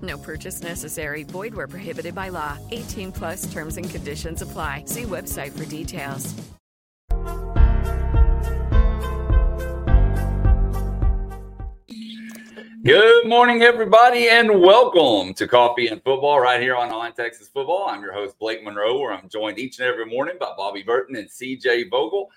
No purchase necessary. Void where prohibited by law. 18 plus terms and conditions apply. See website for details. Good morning, everybody, and welcome to Coffee and Football right here on Texas Football. I'm your host, Blake Monroe, where I'm joined each and every morning by Bobby Burton and C.J. Vogel.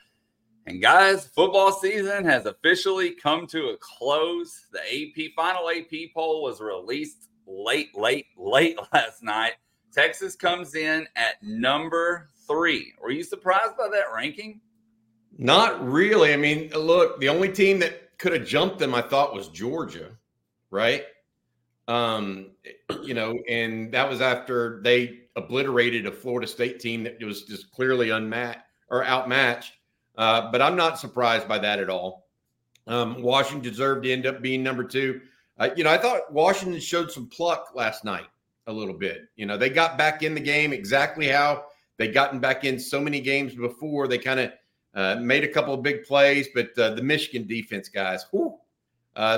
And guys, football season has officially come to a close. The final AP poll was released late last night. Texas comes in at number 3. Were you surprised by that ranking? Not really. I mean, look, the only team that could have jumped them, I thought, was Georgia. Right. And that was after they obliterated a Florida State team that was just clearly outmatched. But I'm not surprised by that at all. Washington deserved to end up being number 2. I thought Washington showed some pluck last night a little bit. They got back in the game exactly how they'd gotten back in so many games before. They kind of made a couple of big plays, but the Michigan defense guys,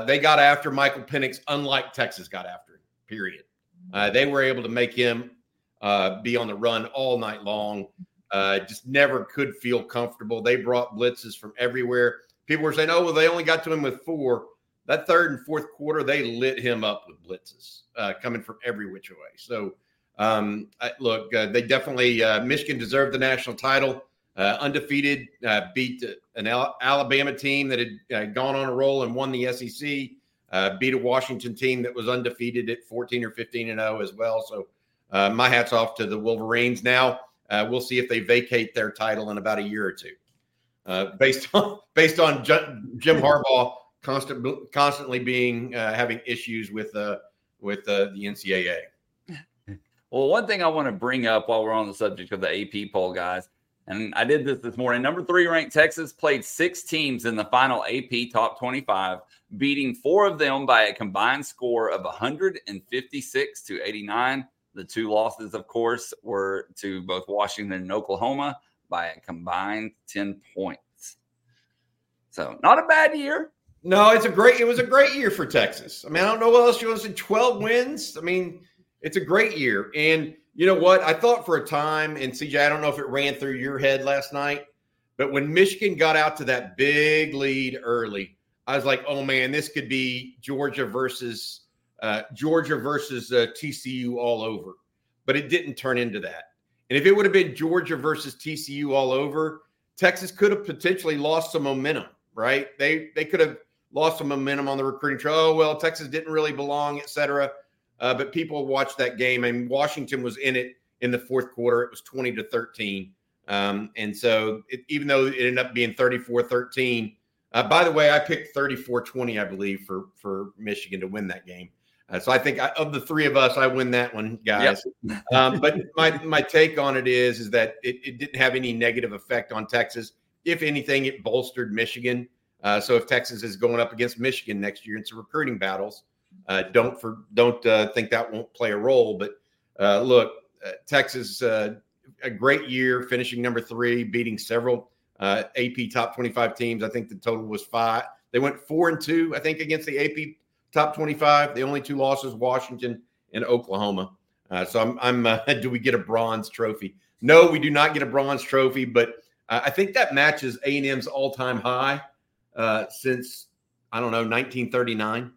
they got after Michael Penix, unlike Texas got after him, period. They were able to make him be on the run all night long. Just never could feel comfortable. They brought blitzes from everywhere. People were saying, they only got to him with 4. That third and fourth quarter, they lit him up with blitzes coming from every which way. So, they definitely Michigan deserved the national title. Undefeated, beat an Alabama team that had gone on a roll and won the SEC, beat a Washington team that was undefeated at 14 or 15-0 as well. So my hat's off to the Wolverines. Now we'll see if they vacate their title in about a year or two, based on Jim Harbaugh constantly being having issues with the NCAA. Well, one thing I want to bring up while we're on the subject of the AP poll, guys. And I did this morning. Number 3 ranked Texas played 6 teams in the final AP top 25, beating 4 of them by a combined score of 156-89. The 2 losses, of course, were to both Washington and Oklahoma by a combined 10 points. So not a bad year. No, it was a great year for Texas. I mean, I don't know what else you want to say. 12 wins. I mean, it's a great year. And you know what? I thought for a time, and CJ, I don't know if it ran through your head last night, but when Michigan got out to that big lead early, I was like, "Oh man, this could be Georgia versus TCU all over." But it didn't turn into that. And if it would have been Georgia versus TCU all over, Texas could have potentially lost some momentum, right? They could have lost some momentum on the recruiting trail. Oh well, Texas didn't really belong, et cetera. But people watched that game, and Washington was in it in the fourth quarter. It was 20-13. And so even though it ended up being 34-13, by the way, I picked 34-20, I believe, for Michigan to win that game. So I think of the three of us, I win that one, guys. Yep. But my take on it is that it didn't have any negative effect on Texas. If anything, it bolstered Michigan. So if Texas is going up against Michigan next year in some recruiting battles, don't think that won't play a role. But Texas, a great year, finishing number 3, beating several AP top 25 teams. I think the total was 5. They went 4-2, I think, against the AP top 25. The only 2 losses, Washington and Oklahoma. So I'm do we get a bronze trophy? No, we do not get a bronze trophy. But I think that matches A&M's all-time high since, I don't know, 1939.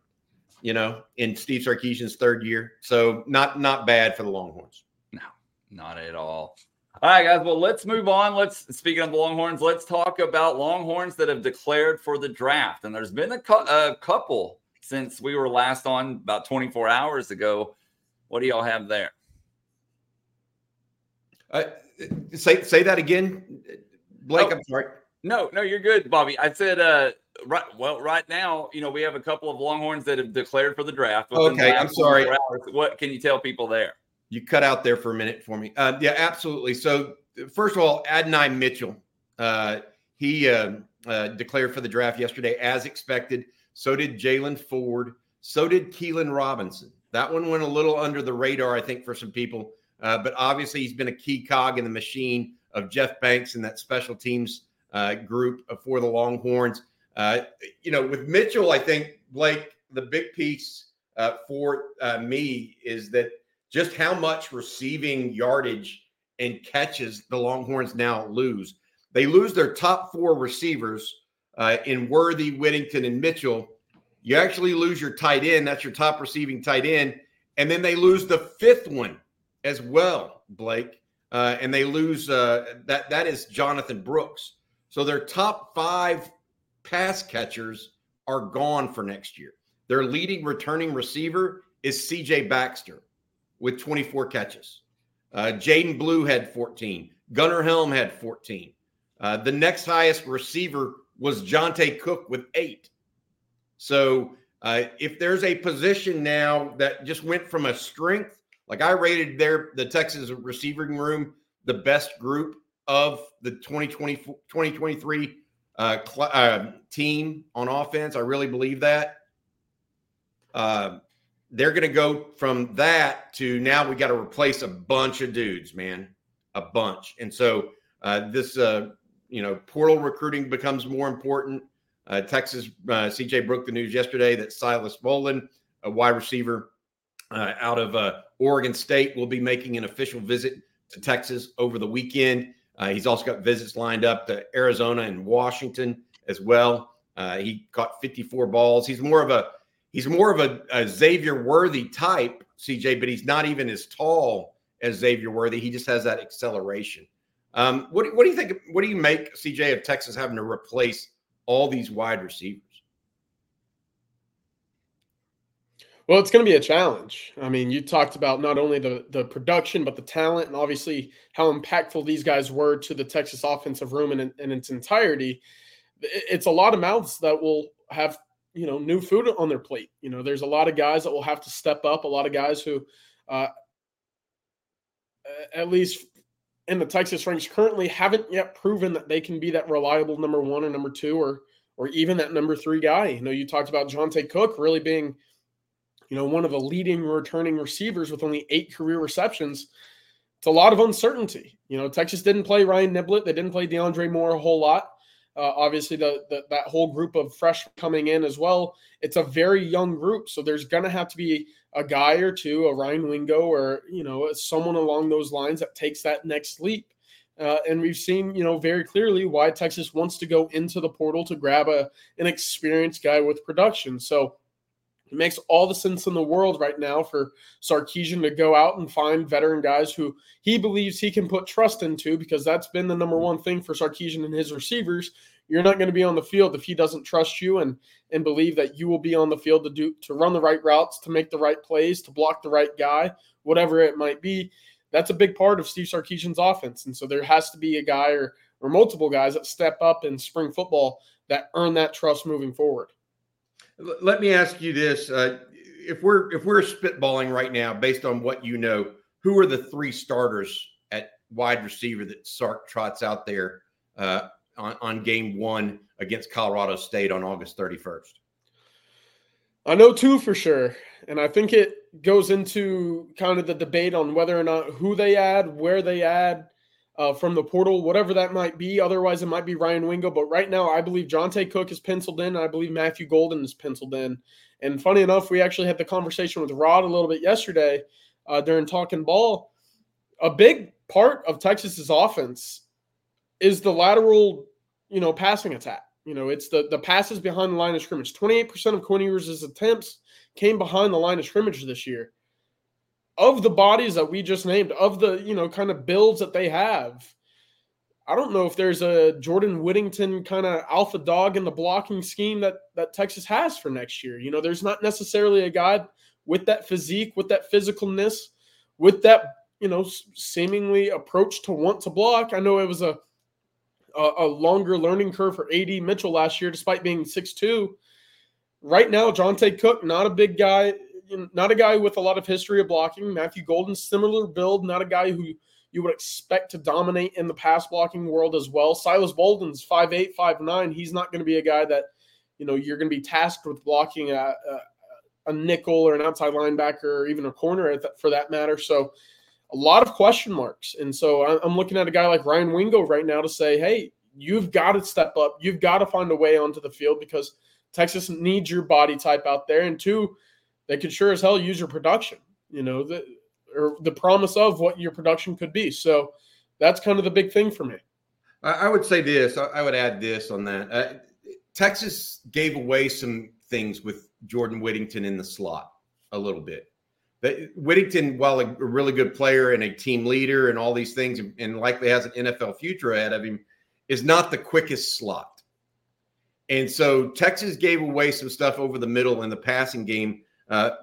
In Steve Sarkisian's third year. So not bad for the Longhorns. No, not at all. All right, guys. Well, let's move on. Speaking of the Longhorns, let's talk about Longhorns that have declared for the draft. And there's been a couple since we were last on about 24 hours ago. What do y'all have there? Say that again, Blake. Oh, I'm sorry. No, you're good, Bobby. I said, right now, we have a couple of Longhorns that have declared for the draft. Okay, I'm sorry. What can you tell people there? You cut out there for a minute for me. Yeah, absolutely. So, first of all, Adonai Mitchell He declared for the draft yesterday, as expected. So did Jalen Ford. So did Keelan Robinson. That one went a little under the radar, I think, for some people. But obviously, he's been a key cog in the machine of Jeff Banks and that special teams group for the Longhorns. With Mitchell, I think, Blake, the big piece for me is that just how much receiving yardage and catches the Longhorns now lose. They lose their top four receivers in Worthy, Whittington, and Mitchell. You actually lose your tight end. That's your top receiving tight end. And then they lose the fifth one as well, Blake. And they lose that is Jonathan Brooks. So their top five pass catchers are gone for next year. Their leading returning receiver is C.J. Baxter with 24 catches. Jaydon Blue had 14. Gunnar Helm had 14. The next highest receiver was Jontae Cook with 8. So if there's a position now that just went from a strength, like I rated the Texas receiving room the best group of the 2023 team on offense. I really believe that. They're going to go from that to now we got to replace a bunch of dudes, man, a bunch. And so this portal recruiting becomes more important. Texas, CJ broke the news yesterday that Silas Bolin, a wide receiver out of Oregon State, will be making an official visit to Texas over the weekend. He's also got visits lined up to Arizona and Washington as well. He caught 54 balls. He's more of a Xavier Worthy type, CJ, but he's not even as tall as Xavier Worthy. He just has that acceleration. What do you think? What do you make, CJ, of Texas having to replace all these wide receivers? Well, it's going to be a challenge. I mean, you talked about not only the production, but the talent, and obviously how impactful these guys were to the Texas offensive room in its entirety. It's a lot of mouths that will have new food on their plate. There's a lot of guys that will have to step up, a lot of guys who at least in the Texas ranks currently haven't yet proven that they can be that reliable number one or number two or even that number three guy. You talked about Jontae Cook really being, one of the leading returning receivers with only 8 career receptions. It's a lot of uncertainty. Texas didn't play Ryan Niblett. They didn't play DeAndre Moore a whole lot. Obviously, that whole group of freshmen coming in as well, it's a very young group. So there's going to have to be a guy or two, a Ryan Wingo or, someone along those lines that takes that next leap. And we've seen, very clearly why Texas wants to go into the portal to grab an experienced guy with production. So it makes all the sense in the world right now for Sarkisian to go out and find veteran guys who he believes he can put trust into, because that's been the number one thing for Sarkisian and his receivers. You're not going to be on the field if he doesn't trust you and believe that you will be on the field to run the right routes, to make the right plays, to block the right guy, whatever it might be. That's a big part of Steve Sarkisian's offense. And so there has to be a guy or multiple guys that step up in spring football that earn that trust moving forward. Let me ask you this. If we're spitballing right now, based on what you know, who are the three starters at wide receiver that Sark trots out there on game one against Colorado State on August 31st? I know two for sure. And I think it goes into kind of the debate on whether or not who they add, where they add from the portal, whatever that might be. Otherwise, it might be Ryan Wingo. But right now, I believe Jontae Cook is penciled in. I believe Matthew Golden is penciled in. And funny enough, we actually had the conversation with Rod a little bit yesterday during Talking Ball. A big part of Texas's offense is the lateral, passing attack. It's the passes behind the line of scrimmage. 28% of Quinn Ewers' attempts came behind the line of scrimmage this year. Of the bodies that we just named, of the, kind of builds that they have, I don't know if there's a Jordan Whittington kind of alpha dog in the blocking scheme that Texas has for next year. There's not necessarily a guy with that physique, with that physicalness, with that, seemingly approach to want to block. I know it was a longer learning curve for AD Mitchell last year, despite being 6'2". Right now, Jontae Cook, not a big guy. Not a guy with a lot of history of blocking. Matthew Golden, similar build, not a guy who you would expect to dominate in the pass blocking world as well. Silas Bolden's 5'8", 5'9". He's not going to be a guy that, you know, you're going to be tasked with blocking a nickel or an outside linebacker or even a corner for that matter. So a lot of question marks. And so I'm looking at a guy like Ryan Wingo right now to say, hey, you've got to step up. You've got to find a way onto the field because Texas needs your body type out there. And two, they could sure as hell use your production, you know, the promise of what your production could be. So that's kind of the big thing for me. I would say this. I would add this on that. Texas gave away some things with Jordan Whittington in the slot a little bit. Whittington, while a really good player and a team leader and all these things, and likely has an NFL future ahead of him, is not the quickest slot. And so Texas gave away some stuff over the middle in the passing game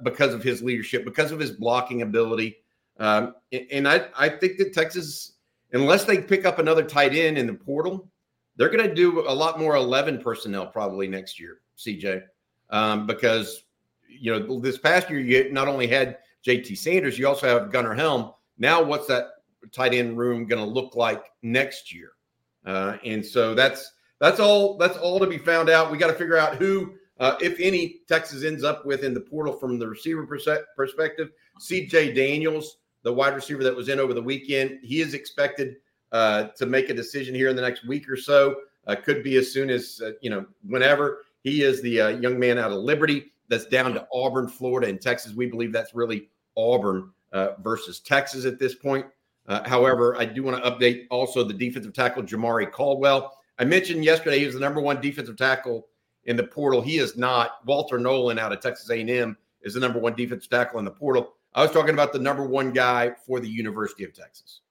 because of his leadership, because of his blocking ability. And I think that Texas, unless they pick up another tight end in the portal, they're going to do a lot more 11 personnel probably next year, CJ, because, you know, this past year you not only had J.T. Sanders, you also have Gunnar Helm. Now what's that tight end room going to look like next year? And so that's all to be found out. We got to figure out who, if any, Texas ends up with in the portal from the receiver perspective. C.J. Daniels, the wide receiver that was in over the weekend, he is expected to make a decision here in the next week or so. Could be as soon as, whenever. He is the young man out of Liberty that's down to Auburn, Florida, and Texas. We believe that's really Auburn versus Texas at this point. However, I do want to update also the defensive tackle, Jamari Caldwell. I mentioned yesterday he was the number one defensive tackle in the portal. He is not. Walter Nolan out of Texas A&M is the number one defensive tackle in the portal. I was talking about the number one guy for the University of Texas.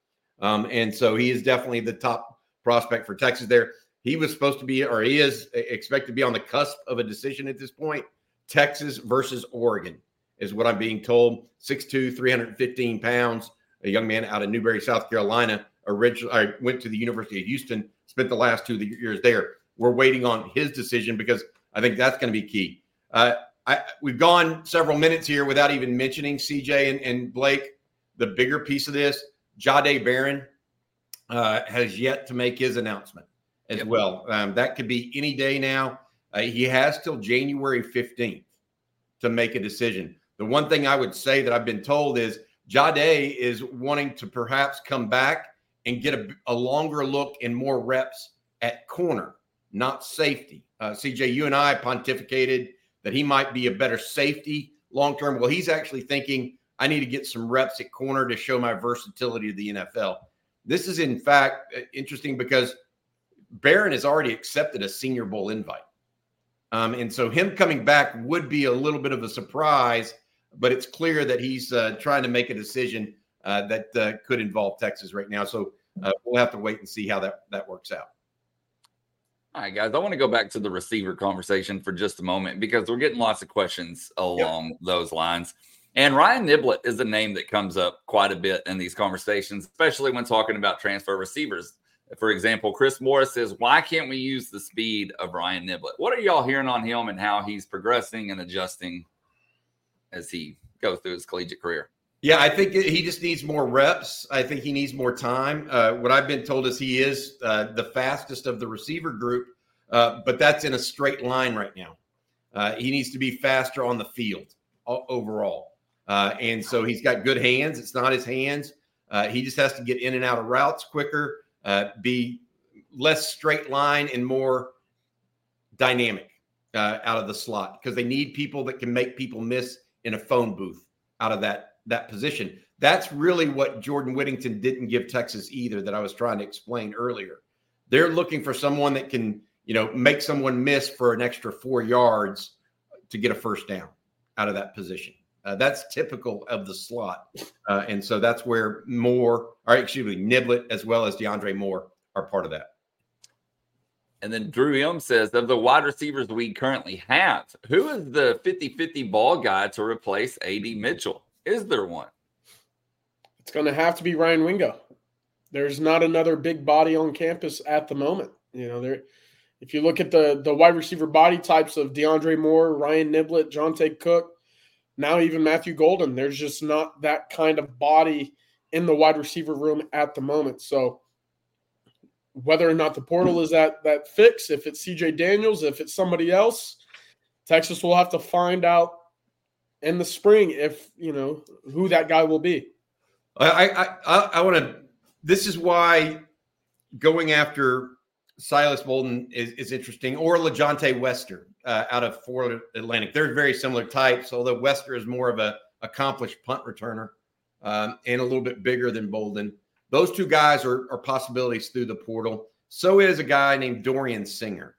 And so he is definitely the top prospect for Texas there. He was supposed to be, or he is expected to be on the cusp of a decision at this point. Texas versus Oregon is what I'm being told. 6'2", 315 pounds, a young man out of Newberry, South Carolina. Originally went to the University of Houston, spent the last 2 years there. We're waiting on his decision because I think that's going to be key. We've gone several minutes here without even mentioning CJ and Blake. The bigger piece of this, Jahdae Barron has yet to make his announcement as well. That could be any day now. He has till January 15th to make a decision. The one thing I would say that I've been told is Jahdae is wanting to perhaps come back and get a longer look and more reps at corner, not safety. CJ, you and I pontificated that he might be a better safety long-term. Well, he's actually thinking, I need to get some reps at corner to show my versatility to the NFL. This is, in fact, interesting because Barron has already accepted a Senior Bowl invite. And so him coming back would be a little bit of a surprise, but it's clear that he's trying to make a decision that could involve Texas right now. So we'll have to wait and see how that works out. All right, guys, I want to go back to the receiver conversation for just a moment because we're getting lots of questions along those lines. And Ryan Niblett is a name that comes up quite a bit in these conversations, especially when talking about transfer receivers. For example, Chris Morris says, why can't we use the speed of Ryan Niblett? What are y'all hearing on him and how he's progressing and adjusting as he goes through his collegiate career? Yeah, I think he just needs more reps. I think he needs more time. What I've been told is he is the fastest of the receiver group, but that's in a straight line right now. He needs to be faster on the field overall. And so he's got good hands. It's not his hands. He just has to get in and out of routes quicker. Be less straight line and more dynamic out of the slot because they need people that can make people miss in a phone booth out of that position. That's really what Jordan Whittington didn't give Texas either that I was trying to explain earlier. They're looking for someone that can, make someone miss for an extra 4 yards to get a first down out of that position. That's typical of the slot. And so that's where Niblett as well as DeAndre Moore are part of that. And then Drew Yum says, of the wide receivers we currently have, who is the 50-50 ball guy to replace A.D. Mitchell? Is there one? It's going to have to be Ryan Wingo. There's not another big body on campus at the moment. If you look at the wide receiver body types of DeAndre Moore, Ryan Niblett, Jontae Cook, now even Matthew Golden, there's just not that kind of body in the wide receiver room at the moment. So whether or not the portal is that fix, if it's C.J. Daniels, if it's somebody else, Texas will have to find out in the spring if, you know, who that guy will be. I want to – this is why going after Silas Bolin is interesting, or LeJonte Wester out of Florida Atlantic. They're very similar types, although Wester is more of a accomplished punt returner and a little bit bigger than Bolin. Those two guys are possibilities through the portal. So is a guy named Dorian Singer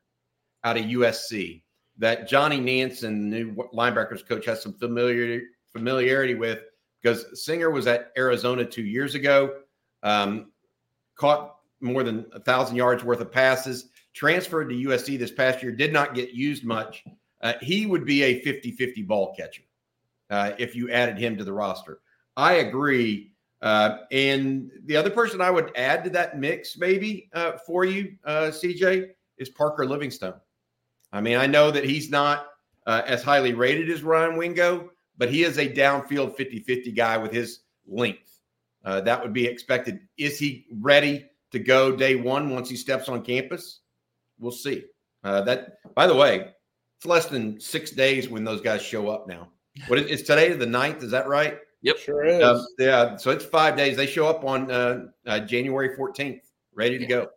out of USC that Johnny Nansen, the new linebackers coach, has some familiarity with, because Singer was at Arizona 2 years ago, caught more than 1,000 yards worth of passes, transferred to USC this past year, did not get used much. He would be a 50-50 ball catcher if you added him to the roster. I agree. And the other person I would add to that mix maybe for you, CJ, is Parker Livingstone. I mean, I know that he's not as highly rated as Ryan Wingo, but he is a downfield 50-50 guy with his length. That would be expected. Is he ready to go day one once he steps on campus? We'll see. That, by the way, it's less than 6 days when those guys show up now. What is today, the 9th? Is that right? Yep. Sure is. Yeah. So it's 5 days. They show up on January 14th, ready to go.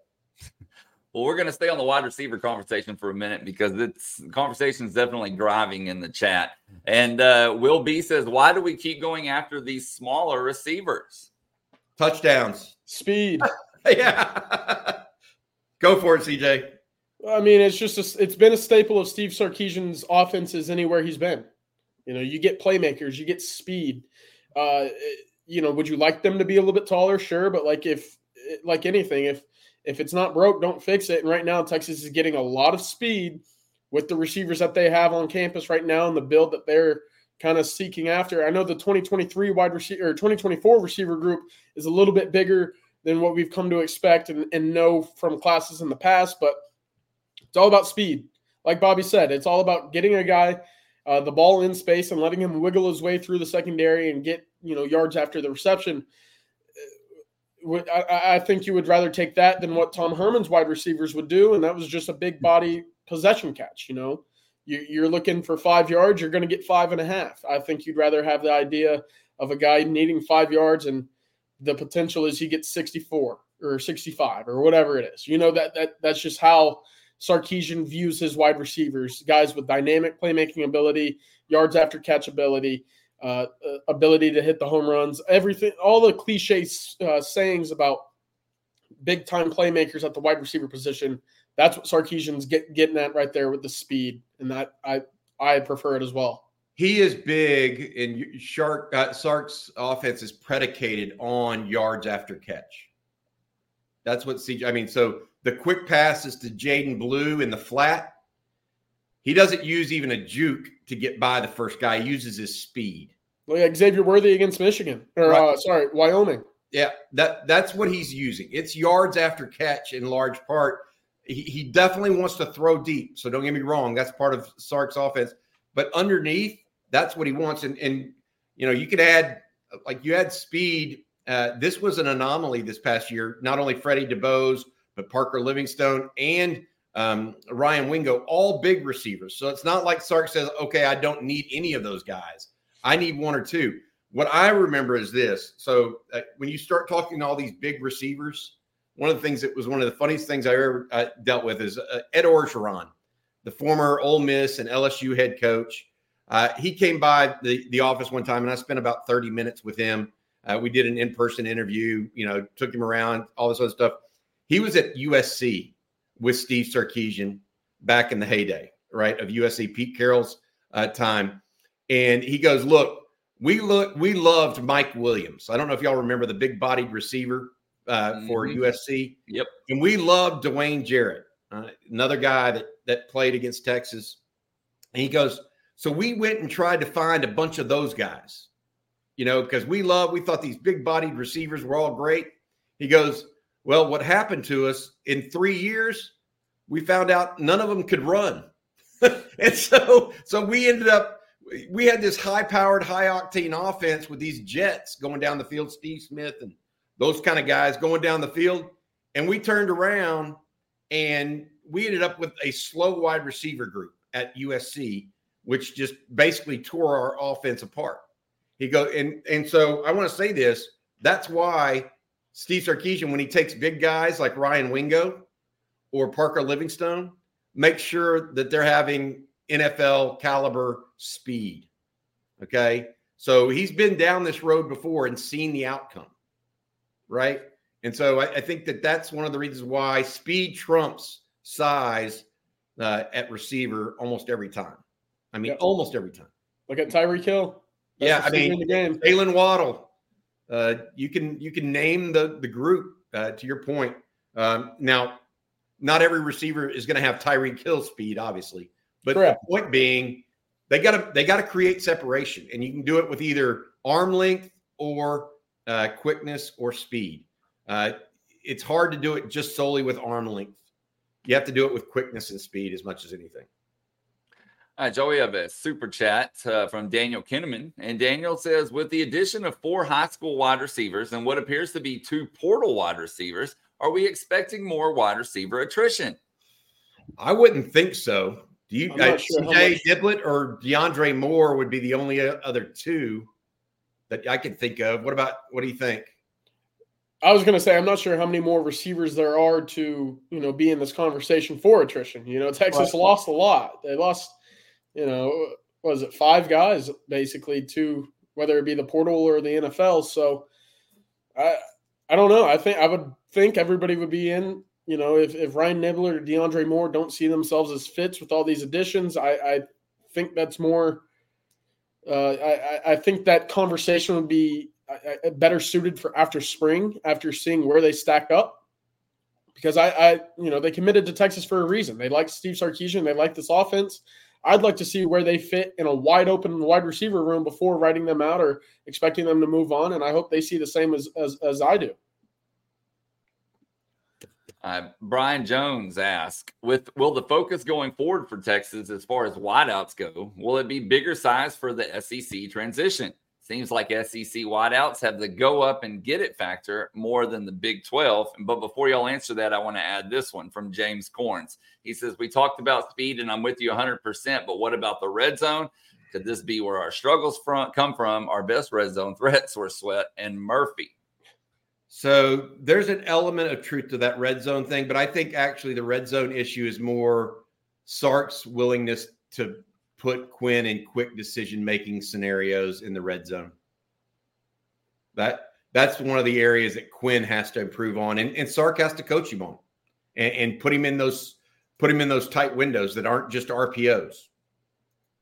Well, we're going to stay on the wide receiver conversation for a minute, because this conversation is definitely driving in the chat. And Will B says, why do we keep going after these smaller receivers? Touchdowns. Speed. Yeah. Go for it, CJ. I mean, it's just it's been a staple of Steve Sarkisian's offenses anywhere he's been. You know, you get playmakers, you get speed. You know, would you like them to be a little bit taller? Sure. But like anything, if it's not broke, don't fix it. And right now, Texas is getting a lot of speed with the receivers that they have on campus right now and the build that they're kind of seeking after. I know the 2023 wide receiver or 2024 receiver group is a little bit bigger than what we've come to expect and know from classes in the past, but it's all about speed. Like Bobby said, it's all about getting a guy the ball in space and letting him wiggle his way through the secondary and get, you know, yards after the reception. I think you would rather take that than what Tom Herman's wide receivers would do, and that was just a big body possession catch. You know, you're looking for 5 yards, you're going to get 5.5. I think you'd rather have the idea of a guy needing 5 yards and the potential is he gets 64 or 65 or whatever it is. You know, that's just how Sarkisian views his wide receivers, guys with dynamic playmaking ability, yards after catch ability, ability to hit the home runs, everything, all the cliche sayings about big-time playmakers at the wide receiver position. That's what Sarkisian's getting at right there with the speed, and that I prefer it as well. He is big, and Sark's offense is predicated on yards after catch. That's what CJ – I mean, so the quick pass is to Jayden Blue in the flat. He doesn't use even a juke to get by the first guy. He uses his speed. Well, yeah, Xavier Worthy against Michigan. Or, right. Wyoming. Yeah, that's what he's using. It's yards after catch in large part. He definitely wants to throw deep, so don't get me wrong. That's part of Sark's offense. But underneath, that's what he wants. And you know, you could add – like you add speed. This was an anomaly this past year. Not only Freddie DeBose, but Parker Livingstone and Ryan Wingo, all big receivers. So it's not like Sark says, okay, I don't need any of those guys. I need one or two. What I remember is this. So when you start talking to all these big receivers, one of the things that was one of the funniest things I ever dealt with is Ed Orgeron, the former Ole Miss and LSU head coach. He came by the office one time, and I spent about 30 minutes with him. We did an in-person interview, you know, took him around, all this other stuff. He was at USC with Steve Sarkisian back in the heyday, right, of USC, Pete Carroll's time. And he goes, look, we loved Mike Williams. I don't know if y'all remember the big-bodied receiver for USC. Yep. And we loved Dwayne Jarrett, another guy that played against Texas. And he goes, so we went and tried to find a bunch of those guys, you know, because we thought these big-bodied receivers were all great. He goes, well, what happened to us in 3 years, we found out none of them could run. And so we ended up we had this high-powered, high-octane offense with these jets going down the field, Steve Smith and those kind of guys going down the field, and we turned around and we ended up with a slow wide receiver group at USC, which just basically tore our offense apart. He goes, and so I want to say this. That's why Steve Sarkisian, when he takes big guys like Ryan Wingo or Parker Livingstone, make sure that they're having NFL caliber speed. Okay. So he's been down this road before and seen the outcome. Right. And so I think that that's one of the reasons why speed trumps size at receiver almost every time. I mean, almost every time. Look at Tyreek Hill. That's the game. Jaylen Waddle. You can name the group to your point. Now, not every receiver is going to have Tyreek Hill speed, obviously. But the point being, they got to create separation, and you can do it with either arm length or quickness or speed. It's hard to do it just solely with arm length. You have to do it with quickness and speed as much as anything. All right, Joe, we have a super chat from Daniel Kinnaman. And Daniel says, with the addition of 4 high school wide receivers and what appears to be 2 portal wide receivers, are we expecting more wide receiver attrition? I wouldn't think so. Do you guys, C.J. Niblett or DeAndre Moore would be the only other 2 that I can think of. What do you think? I was going to say, I'm not sure how many more receivers there are to, be in this conversation for attrition. Texas lost a lot. They lost, was it 5 guys basically to whether it be the portal or the NFL. So I don't know. I would think everybody would be in, if Ryan Niblett or DeAndre Moore don't see themselves as fits with all these additions, I think that's more. I think that conversation would be better suited for after spring, after seeing where they stack up, because they committed to Texas for a reason. They like Steve Sarkisian. They like this offense. I'd like to see where they fit in a wide open wide receiver room before writing them out or expecting them to move on. And I hope they see the same as I do. Brian Jones asks, will the focus going forward for Texas as far as wideouts go, will it be bigger size for the SEC transition? Seems like SEC wideouts have the go up and get it factor more than the Big 12. But before y'all answer that, I want to add this one from James Corns. He says, we talked about speed, and I'm with you 100%, but what about the red zone? Could this be where our struggles come from? Our best red zone threats were Sweat and Murphy. So there's an element of truth to that red zone thing, but I think actually the red zone issue is more Sark's willingness to put Quinn in quick decision-making scenarios in the red zone. That's one of the areas that Quinn has to improve on, and Sark has to coach him on and put him in those tight windows that aren't just RPOs.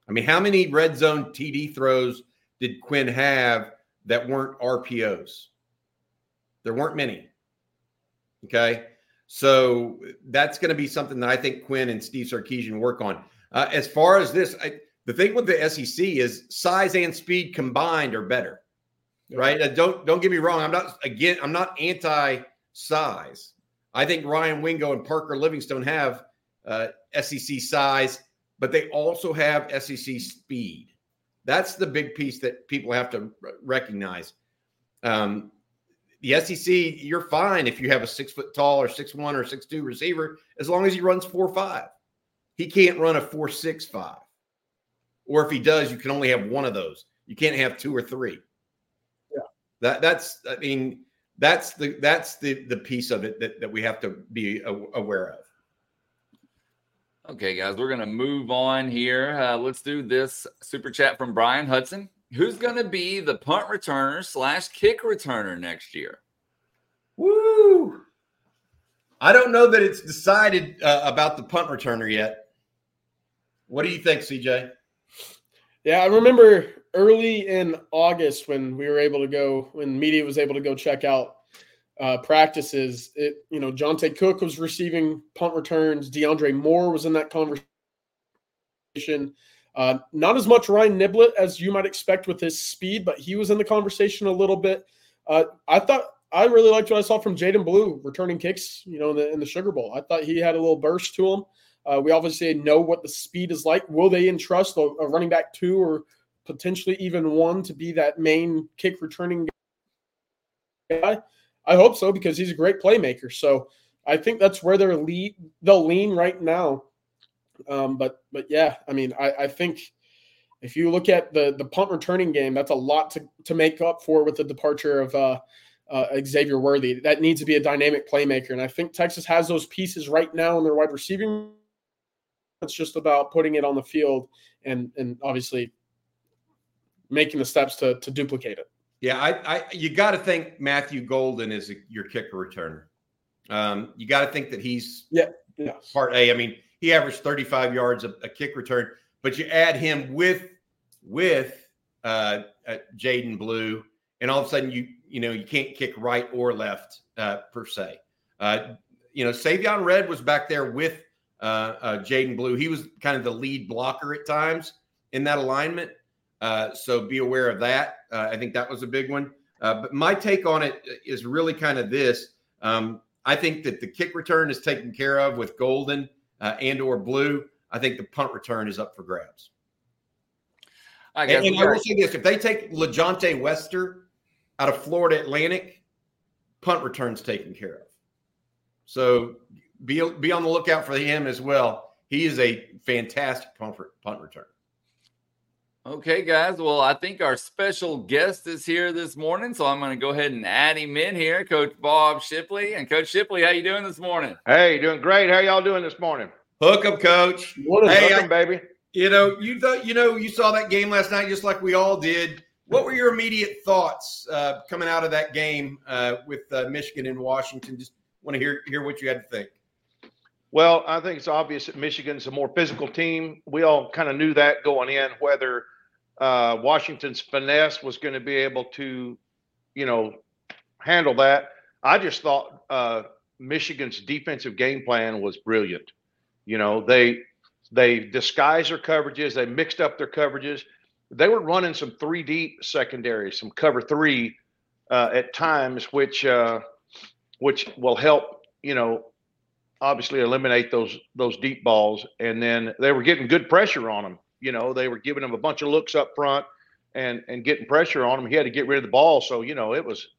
I mean, how many red zone TD throws did Quinn have that weren't RPOs? There weren't many. Okay. So that's going to be something that I think Quinn and Steve Sarkisian work on. As far as this, the thing with the SEC is size and speed combined are better, right? Don't get me wrong. I'm not anti-size. I think Ryan Wingo and Parker Livingstone have SEC size, but they also have SEC speed. That's the big piece that people have to recognize. The SEC, you're fine if you have a 6 foot tall or 6'1" or 6'2" receiver, as long as he runs 4.5. He can't run a 4.65, or if he does, you can only have one of those. You can't have 2 or 3. Yeah, that's the piece of it that we have to be aware of. Okay, guys, we're gonna move on here. Let's do this super chat from Brian Hudson. Who's going to be the punt returner / kick returner next year? Woo! I don't know that it's decided about the punt returner yet. What do you think, CJ? Yeah, I remember early in August when media was able to go check out practices. Jontae Cook was receiving punt returns. DeAndre Moore was in that conversation. Not as much Ryan Niblett as you might expect with his speed, but he was in the conversation a little bit. I really liked what I saw from Jaydon Blue returning kicks, in the Sugar Bowl. I thought he had a little burst to him. We obviously know what the speed is like. Will they entrust a running back 2 or potentially even one to be that main kick returning guy? I hope so, because he's a great playmaker. So I think that's where they'll lean right now. But yeah, I mean, I think if you look at the punt returning game, that's a lot to make up for with the departure of Xavier Worthy. That needs to be a dynamic playmaker. And I think Texas has those pieces right now in their wide receiving. It's just about putting it on the field and obviously making the steps to duplicate it. Yeah, you got to think Matthew Golden is your kicker returner. You got to think that he's part A. I mean, he averaged 35 yards a kick return, but you add him with Jaydon Blue, and all of a sudden you can't kick right or left per se. Savion Red was back there with Jaydon Blue. He was kind of the lead blocker at times in that alignment. So be aware of that. I think that was a big one. But my take on it is really kind of this. I think that the kick return is taken care of with Golden and or Blue. I think the punt return is up for grabs. I will say this. If they take LeJonte Wester out of Florida Atlantic, punt return's taken care of. So be on the lookout for him as well. He is a fantastic punt returner. Okay, guys. Well, I think our special guest is here this morning, so I'm going to go ahead and add him in here, Coach Bob Shipley. And Coach Shipley, how you doing this morning? Hey, doing great. How y'all doing this morning? Hook 'em, Coach. Hook 'em, baby. You saw that game last night just like we all did. What were your immediate thoughts coming out of that game with Michigan and Washington? Just want to hear what you had to think. Well, I think it's obvious that Michigan's a more physical team. We all kind of knew that going in, whether Washington's finesse was going to be able to, handle that. I just thought Michigan's defensive game plan was brilliant. They disguised their coverages. They mixed up their coverages. They were running some three deep secondary, some cover three at times, which will help, obviously eliminate those deep balls. And then they were getting good pressure on them. They were giving them a bunch of looks up front and getting pressure on him. He had to get rid of the ball. So, it was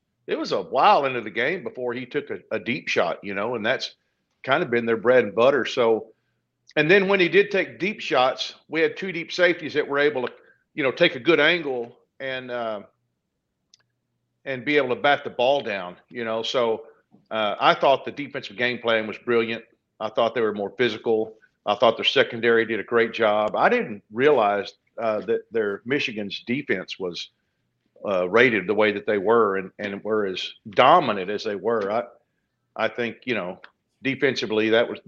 a while into the game before he took a deep shot, and that's kind of been their bread and butter. So, and then when he did take deep shots, we had two deep safeties that were able to, take a good angle and be able to bat the ball down, so I thought the defensive game plan was brilliant. I thought they were more physical. I thought their secondary did a great job. I didn't realize that Michigan's defense was rated the way that they were and were as dominant as they were. I think, defensively that was,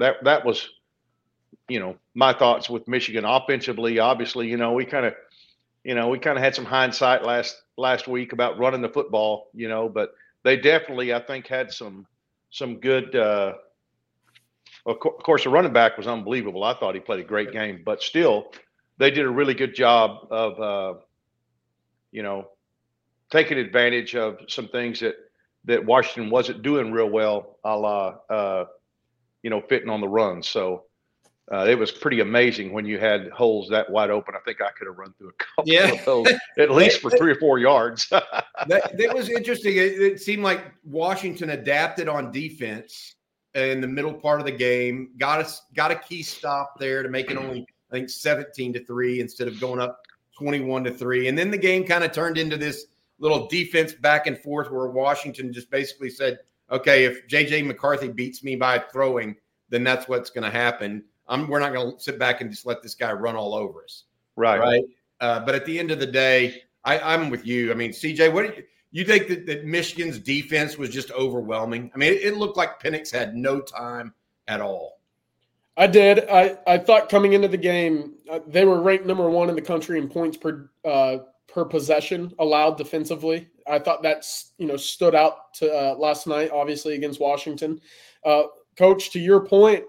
my thoughts with Michigan. Offensively, obviously, we kind of had some hindsight last week about running the football, but they definitely, I think, had some good of course, the running back was unbelievable. I thought he played a great game. But still, they did a really good job of, taking advantage of some things that Washington wasn't doing real well, a la, fitting on the run. So it was pretty amazing when you had holes that wide open. I think I could have run through a couple of those, at least for 3 or 4 yards. That was interesting. It seemed like Washington adapted on defense in the middle part of the game, got a key stop there to make it only, I think, 17-3 instead of going up 21-3. And then the game kind of turned into this little defense back and forth where Washington just basically said, okay, if J.J. McCarthy beats me by throwing, then that's what's going to happen. We're not going to sit back and just let this guy run all over us. Right. But at the end of the day, I'm with you. I mean, C.J., what did you think that Michigan's defense was just overwhelming? I mean, it looked like Penix had no time at all. I did. I thought coming into the game, they were ranked number 1 in the country in points per possession allowed defensively. I thought that, stood out to last night, obviously, against Washington. Coach, to your point,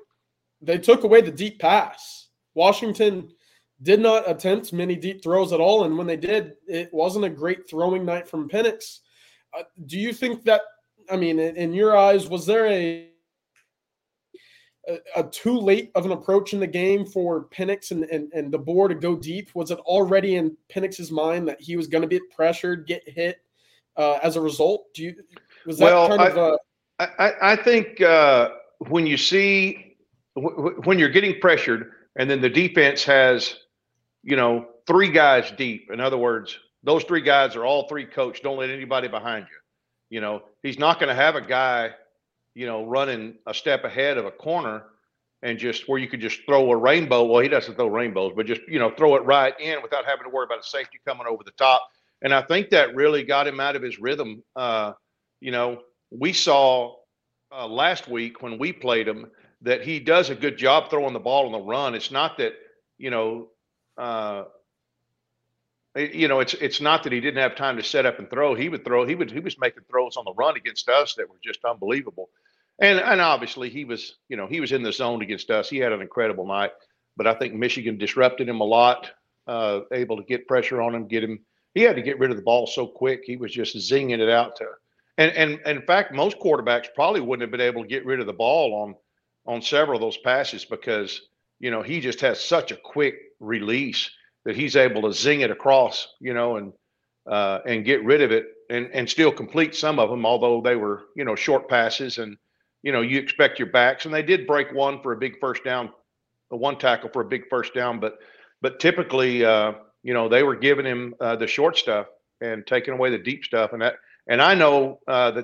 they took away the deep pass. Washington did not attempt many deep throws at all, and when they did, it wasn't a great throwing night from Penix. Do you think that, in your eyes, was there a a too late of an approach in the game for Penix and the Boar to go deep? Was it already in Penix's mind that he was going to get pressured, get hit as a result? I think when you see when you're getting pressured and then the defense has, you know, three guys deep. In other words, those three guys are all three coached. Don't let anybody behind you. You know, he's not going to have a guy, you know, running a step ahead of a corner and just where you could just throw a rainbow. Well, he doesn't throw rainbows, but just, you know, throw it right in without having to worry about a safety coming over the top. And I think that really got him out of his rhythm. You know, we saw last week when we played him that he does a good job throwing the ball on the run. It's not that, it's not that he didn't have time to set up and throw. He was making throws on the run against us that were just unbelievable. And obviously he was in the zone against us. He had an incredible night, but I think Michigan disrupted him a lot, able to get pressure on him, get him. He had to get rid of the ball so quick. He was just zinging it out to, and in fact, most quarterbacks probably wouldn't have been able to get rid of the ball on several of those passes because, you know, he just has such a quick release that he's able to zing it across, you know, and get rid of it and still complete some of them, although they were, you know, short passes and, you know, you expect your backs. And they did break one for a big first down, one tackle for a big first down. But typically, you know, they were giving him the short stuff and taking away the deep stuff. And I know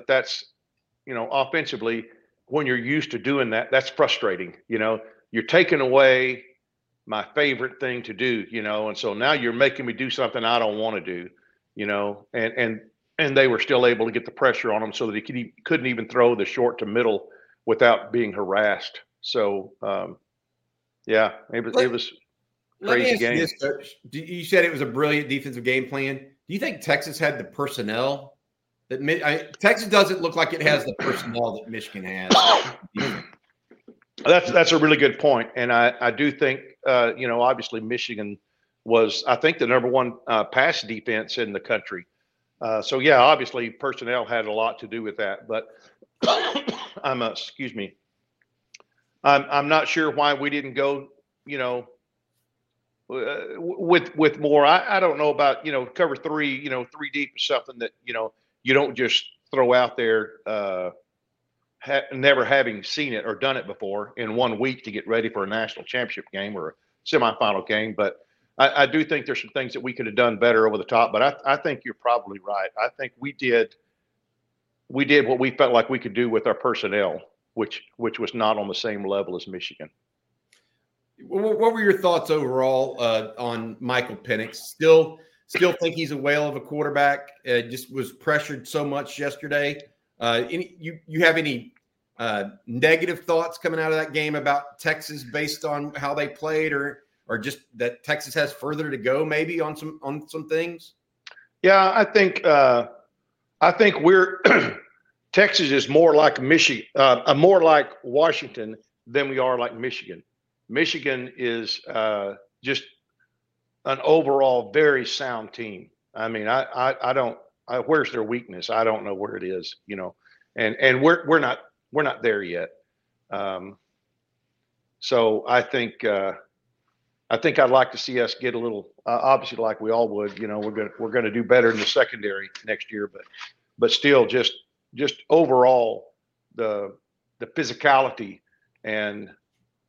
that's, you know, offensively, when you're used to doing that, that's frustrating. You know, you're taking away my favorite thing to do, you know, and so now you're making me do something I don't want to do, you know, and they were still able to get the pressure on him so that he couldn't even throw the short to middle without being harassed. So, yeah, it was crazy game. This, Coach. You said it was a brilliant defensive game plan. Do you think Texas had the personnel that Texas doesn't look like it has the personnel that Michigan has? That's a really good point. And I do think, you know, obviously Michigan was, I think, the number one pass defense in the country. So, yeah, obviously personnel had a lot to do with that. But I'm not sure why we didn't go, you know, with more. I don't know about, you know, cover three, you know, three deep is something that, you know, you don't just throw out there never having seen it or done it before in 1 week to get ready for a national championship game or a semifinal game. But I do think there's some things that we could have done better over the top, but I think you're probably right. I think we did what we felt like we could do with our personnel, which was not on the same level as Michigan. What were your thoughts overall on Michael Penix? Still think he's a whale of a quarterback. Just was pressured so much yesterday. You have any negative thoughts coming out of that game about Texas based on how they played, or just that Texas has further to go maybe on some things? Yeah, I think we're Texas is more like Michigan, more like Washington than we are like Michigan. Michigan is just an overall very sound team. I mean, where's their weakness? I don't know where it is, you know, and we're not there yet. So I think I'd like to see us get a little, obviously, like we all would, you know, we're going to do better in the secondary next year, but still just overall the physicality and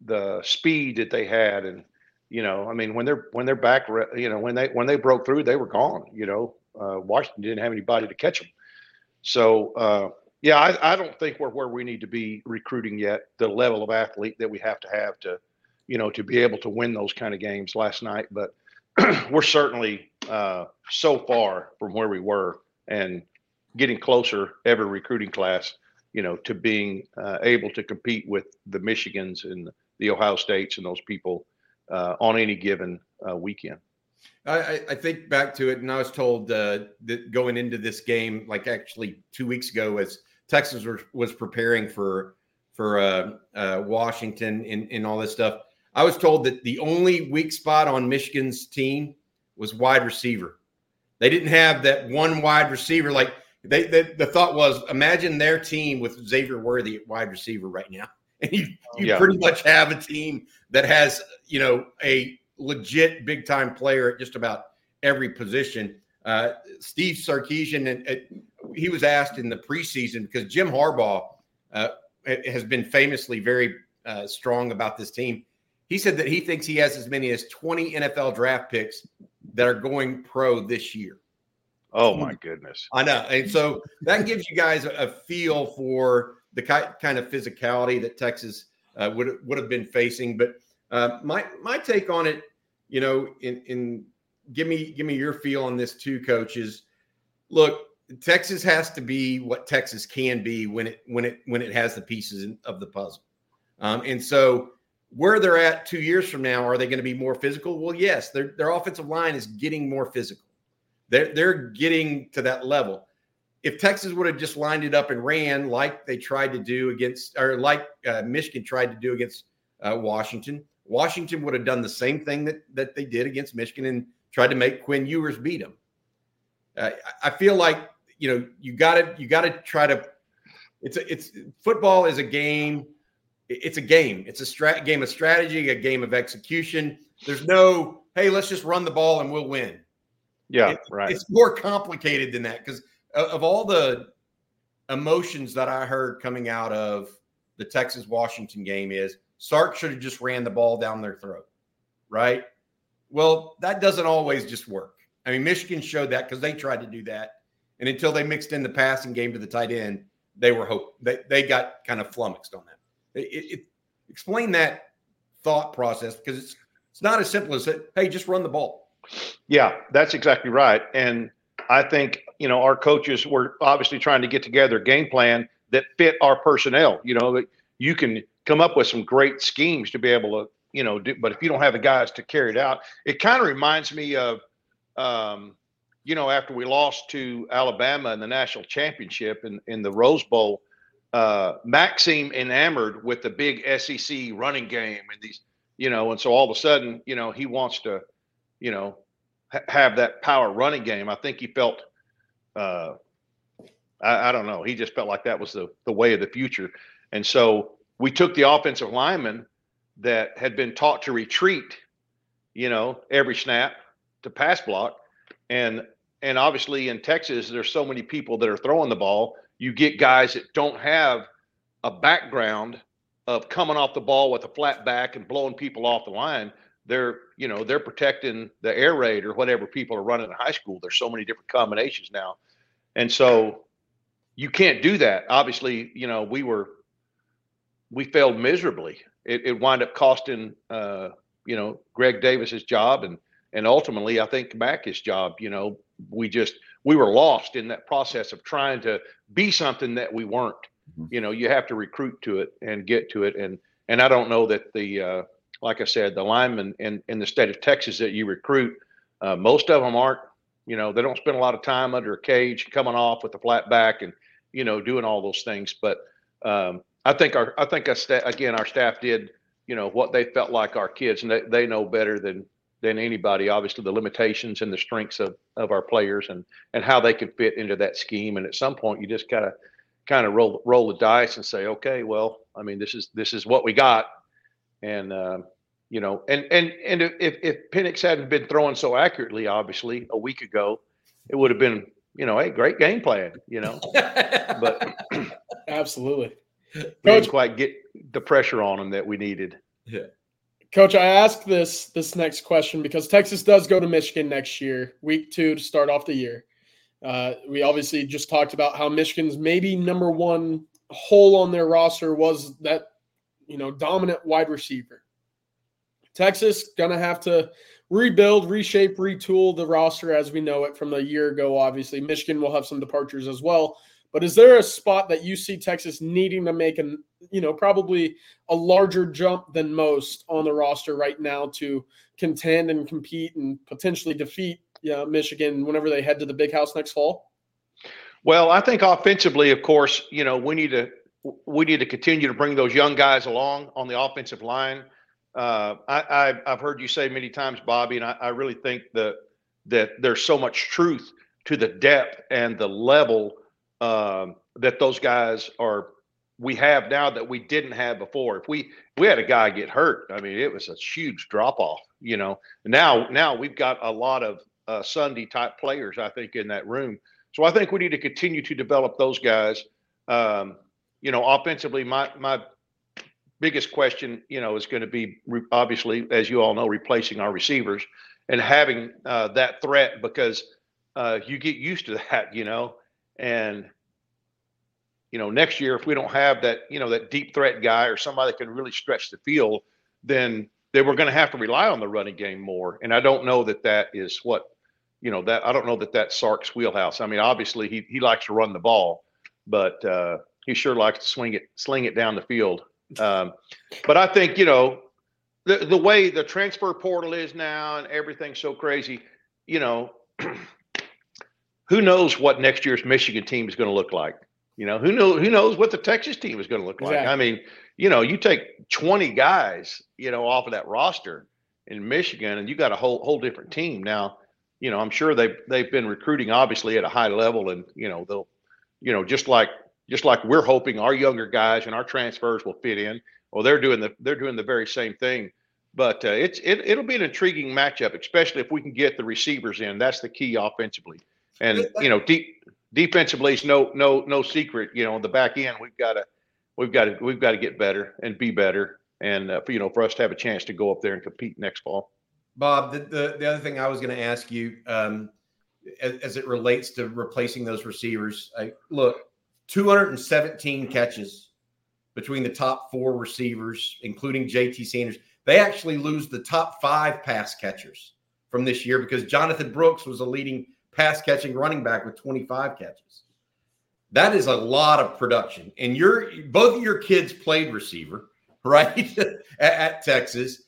the speed that they had. And, you know, I mean, when they're back, you know, when they broke through, they were gone, you know. Washington didn't have anybody to catch them. So, yeah, I don't think we're where we need to be recruiting yet, the level of athlete that we have to, you know, to be able to win those kind of games last night. But we're certainly so far from where we were and getting closer every recruiting class, you know, to being able to compete with the Michigans and the Ohio States and those people on any given weekend. I think back to it, and I was told that going into this game, like actually 2 weeks ago, as Texas was preparing for Washington and all this stuff, I was told that the only weak spot on Michigan's team was wide receiver. They didn't have that one wide receiver. Like the thought was, imagine their team with Xavier Worthy at wide receiver right now, and you pretty much have a team that has, you know, a legit big time player at just about every position. Steve Sarkisian, and he was asked in the preseason because Jim Harbaugh has been famously very strong about this team. He said that he thinks he has as many as 20 NFL draft picks that are going pro this year. Oh, my goodness. I know. And so that gives you guys a feel for the kind of physicality that Texas would have been facing. But my take on it, you know, in give me your feel on this too, Coach, is look, Texas has to be what Texas can be when it has the pieces of the puzzle. And so where they're at 2 years from now, are they going to be more physical? Well, yes, their offensive line is getting more physical. They're getting to that level. If Texas would have just lined it up and ran like they tried to do against, or like Michigan tried to do against Washington would have done the same thing that they did against Michigan and tried to make Quinn Ewers beat them. I feel like, you know, you got to try to. It's football is a game. It's a game. It's a game of strategy, a game of execution. There's no, hey, let's just run the ball and we'll win. Yeah, right. It's more complicated than that because of all the emotions that I heard coming out of the Texas-Washington game is Sark should have just ran the ball down their throat, right? Well, that doesn't always just work. I mean, Michigan showed that because they tried to do that, and until they mixed in the passing game to the tight end, they got kind of flummoxed on that. Explain that thought process because it's not as simple as, hey, just run the ball. Yeah, that's exactly right. And I think, you know, our coaches were obviously trying to get together a game plan that fit our personnel. You know, you can come up with some great schemes to be able to, you know, do, but if you don't have the guys to carry it out, it kind of reminds me of, you know, after we lost to Alabama in the national championship in the Rose Bowl, Mack seemed enamored with the big SEC running game and these, you know, and so all of a sudden, you know, he wants to, you know, have that power running game. I think he felt, I don't know. He just felt like that was the way of the future. And so we took the offensive linemen that had been taught to retreat, you know, every snap to pass block. And obviously in Texas, there's so many people that are throwing the ball. You get guys that don't have a background of coming off the ball with a flat back and blowing people off the line. They're, you know, they're protecting the air raid or whatever people are running in high school. There's so many different combinations now. And so you can't do that. Obviously, you know, we failed miserably. It wound up costing, you know, Greg Davis's job and ultimately I think Mack his job. You know, we were lost in that process of trying to be something that we weren't. You know, you have to recruit to it and get to it. And I don't know that the, like I said, the linemen in the state of Texas that you recruit, most of them aren't, you know, they don't spend a lot of time under a cage coming off with a flat back and, you know, doing all those things. But I think our staff did, you know, what they felt like our kids, and they know better than anybody, obviously, the limitations and the strengths of our players and how they can fit into that scheme. And at some point you just gotta kind of roll the dice and say, okay, well, I mean, this is what we got. And, you know, and if Penix hadn't been throwing so accurately, obviously a week ago, it would have been, you know, a great game plan, you know, but absolutely. We didn't quite get the pressure on them that we needed. Yeah. Coach, I ask this next question because Texas does go to Michigan next year, week 2 to start off the year. We obviously just talked about how Michigan's maybe number one hole on their roster was that, you know, dominant wide receiver. Texas going to have to rebuild, reshape, retool the roster as we know it from a year ago, obviously. Michigan will have some departures as well. But is there a spot that you see Texas needing to make an, you know, probably a larger jump than most on the roster right now to contend and compete and potentially defeat Michigan whenever they head to the Big House next fall? Well, I think offensively, of course, you know, we need to continue to bring those young guys along on the offensive line. I've heard you say many times, Bobby, and I really think that there's so much truth to the depth and the level that those guys are we have now that we didn't have before. If we had a guy get hurt, I mean, it was a huge drop-off, you know. Now we've got a lot of Sunday-type players, I think, in that room. So I think we need to continue to develop those guys. You know, offensively, my biggest question, you know, is going to be, obviously, as you all know, replacing our receivers and having that threat, because you get used to that, you know. And, you know, next year, if we don't have that, you know, that deep threat guy or somebody that can really stretch the field, then we're going to have to rely on the running game more. And I don't know that that is what, you know, that I don't know that that's Sark's wheelhouse. I mean, obviously, he likes to run the ball, but he sure likes to sling it down the field. But I think, you know, the way the transfer portal is now and everything's so crazy, you know, who knows what next year's Michigan team is going to look like? You know, who knows what the Texas team is going to look like? Exactly. I mean, you know, you take 20 guys, you know, off of that roster in Michigan, and you got a whole different team now. You know, I'm sure they've been recruiting obviously at a high level, and you know they'll, you know, just like we're hoping our younger guys and our transfers will fit in. Well, they're doing the very same thing, but it'll be an intriguing matchup, especially if we can get the receivers in. That's the key offensively, and you know, defensively is no secret. You know, on the back end, we've got to get better and be better, and you know, for us to have a chance to go up there and compete next fall. Bob, the other thing I was going to ask you, as it relates to replacing those receivers, look, 217 catches between the top four receivers, including JT Sanders. They actually lose the top five pass catchers from this year because Jonathan Brooks was a leading pass-catching running back with 25 catches. That is a lot of production. And both of your kids played receiver, right, at Texas.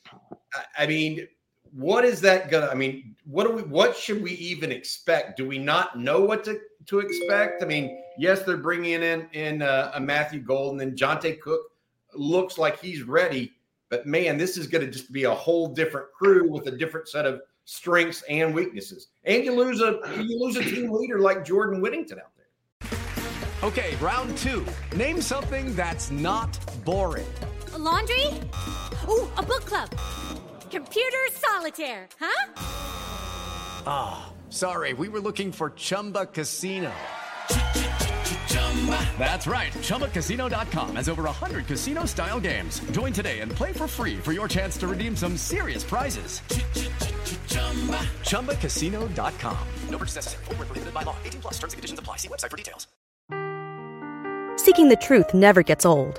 I mean, what is that gonna? I mean, what should we even expect? Do we not know what to expect? I mean, yes, they're bringing in Matthew Golden, and Jontae Cook looks like he's ready. But man, this is going to just be a whole different crew with a different set of strengths and weaknesses. And you lose a team leader like Jordan Whittington out there. Okay, round two. Name something that's not boring. A laundry? Ooh, a book club. Computer solitaire, huh? Ah, oh, sorry. We were looking for Chumba Casino. That's right. Chumbacasino.com has over 100 casino-style games. Join today and play for free for your chance to redeem some serious prizes. Chumbacasino.com. No purchase necessary. Void where prohibited by law. 18+ terms and conditions apply. See website for details. Seeking the truth never gets old.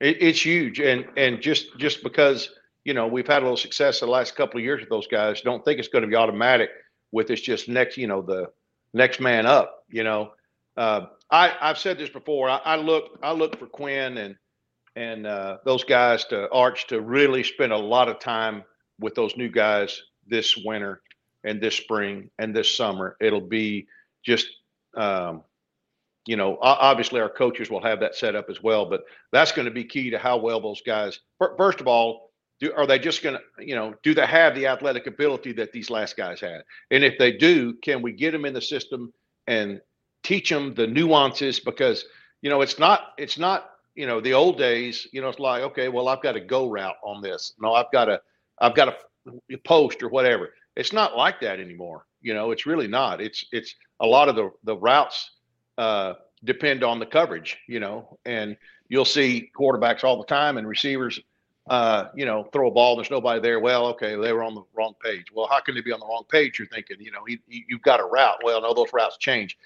It's huge, and just because, you know, we've had a little success the last couple of years with those guys, don't think it's going to be automatic with it's just next, you know, the next man up, you know. I've said this before. I look for Quinn and those guys to Arch to really spend a lot of time with those new guys this winter and this spring and this summer. It'll be just you know, obviously our coaches will have that set up as well, but that's going to be key to how well those guys, first of all, are they just going to, you know, do they have the athletic ability that these last guys had? And if they do, can we get them in the system and teach them the nuances? Because, you know, it's not, you know, the old days, you know, it's like, okay, well, I've got a go route on this. No, I've got a post or whatever. It's not like that anymore. You know, it's really not. It's a lot of the routes depend on the coverage, you know, and you'll see quarterbacks all the time and receivers, you know, throw a ball. There's nobody there. Well, okay, they were on the wrong page. Well, how can they be on the wrong page? You're thinking, you know, you've got a route. Well, no, those routes change.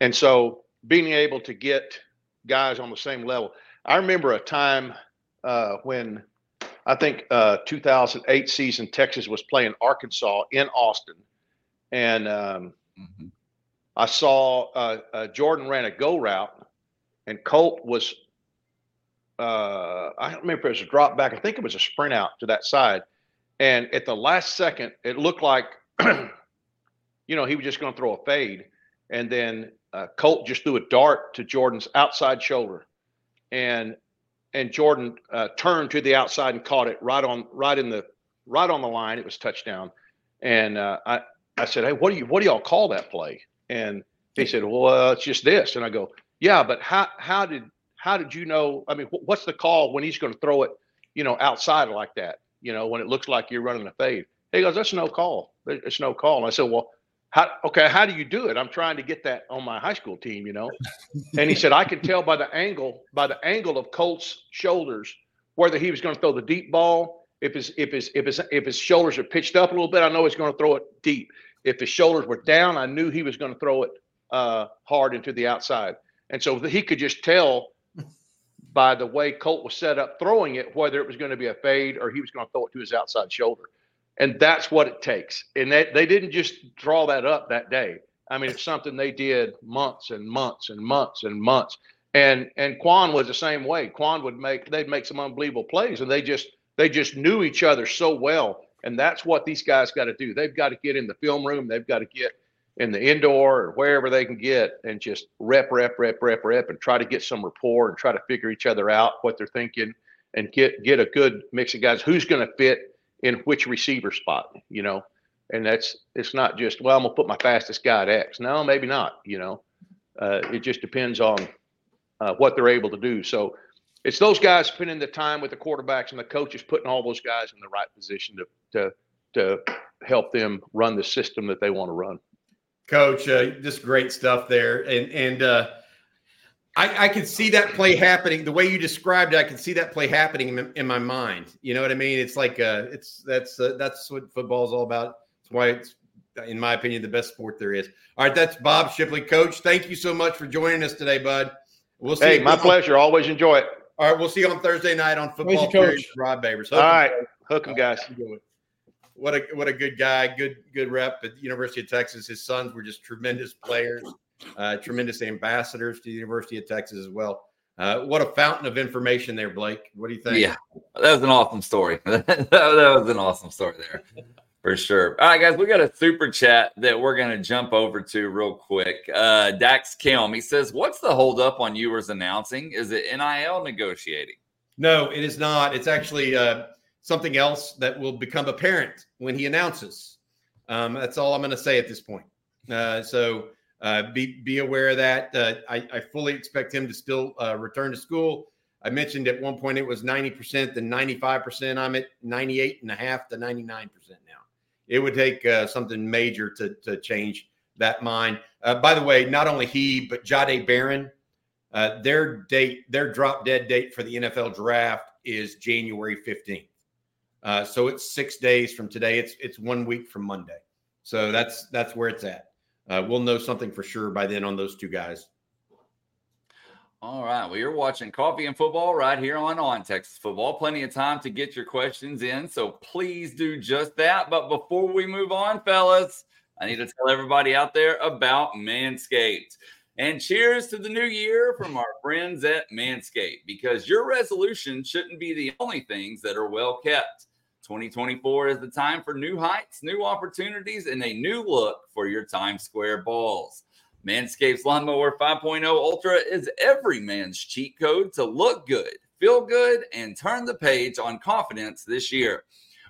And so being able to get guys on the same level. I remember a time when I think 2008 season, Texas was playing Arkansas in Austin. And, I saw Jordan ran a go route, and Colt was I don't remember if it was a drop back. I think it was a sprint out to that side. And at the last second, it looked like, you know, he was just going to throw a fade. And then Colt just threw a dart to Jordan's outside shoulder. And Jordan turned to the outside and caught it right on the line. It was touchdown. And I said, hey, what do y'all call that play? And he said, well, it's just this. And I go, yeah, but how did you know? I mean, what's the call when he's going to throw it, you know, outside like that? You know, when it looks like you're running a fade. He goes, that's no call. It's no call. And I said, well, how do you do it? I'm trying to get that on my high school team, you know. And he said, I can tell by the angle of Colt's shoulders whether he was going to throw the deep ball. If his shoulders are pitched up a little bit, I know he's going to throw it deep. If his shoulders were down, I knew he was going to throw it hard into the outside. And so he could just tell by the way Colt was set up throwing it, whether it was going to be a fade or he was going to throw it to his outside shoulder. And that's what it takes. And they didn't just draw that up that day. I mean, it's something they did months and months and months and months. And Quan was the same way. Quan they'd make some unbelievable plays, and they just knew each other so well. And that's what these guys got to do. They've got to get in the film room. They've got to get in the indoor or wherever they can get and just rep and try to get some rapport and try to figure each other out, what they're thinking, and get a good mix of guys who's going to fit in which receiver spot, you know. And it's not just, well, I'm going to put my fastest guy at X. No, maybe not, you know. It just depends on what they're able to do. So it's those guys spending the time with the quarterbacks and the coaches putting all those guys in the right position to help them run the system that they want to run. Coach, just great stuff there. And I can see that play happening. The way you described it, I can see that play happening in my mind. You know what I mean? It's like that's what football is all about. It's why it's, in my opinion, the best sport there is. All right, that's Bob Shipley. Coach, thank you so much for joining us today, bud. We'll see. Hey, my pleasure. Always enjoy it. All right, we'll see you on Thursday night on Football Coach Rod Babers. All right, hook 'em, guys. What a good guy, good rep at the University of Texas. His sons were just tremendous players. Tremendous ambassadors to the University of Texas as well. What a fountain of information there, Blake. What do you think? Yeah, that was an awesome story. That was an awesome story there for sure. All right, guys, we got a super chat that we're going to jump over to real quick. Dax Kelm, he says, what's the holdup on Ewers announcing? Is it NIL negotiating? No, it is not. It's actually something else that will become apparent when he announces. That's all I'm going to say at this point. Be aware of that. I fully expect him to still return to school. I mentioned at one point it was 90%, then 95%. I'm at 98.5 to 99% now. It would take something major to change that mind. By the way, not only he, but Jahdae Barron, their drop dead date for the NFL draft is January 15th. So it's 6 days from today. It's 1 week from Monday. So that's where it's at. We'll know something for sure by then on those two guys. All right. Well, you're watching Coffee and Football right here on Texas Football. Plenty of time to get your questions in, so please do just that. But before we move on, fellas, I need to tell everybody out there about Manscaped. And cheers to the new year from our friends at Manscaped, because your resolution shouldn't be the only things that are well kept. 2024 is the time for new heights, new opportunities, and a new look for your Times Square balls. Manscaped's Lawnmower 5.0 Ultra is every man's cheat code to look good, feel good, and turn the page on confidence this year.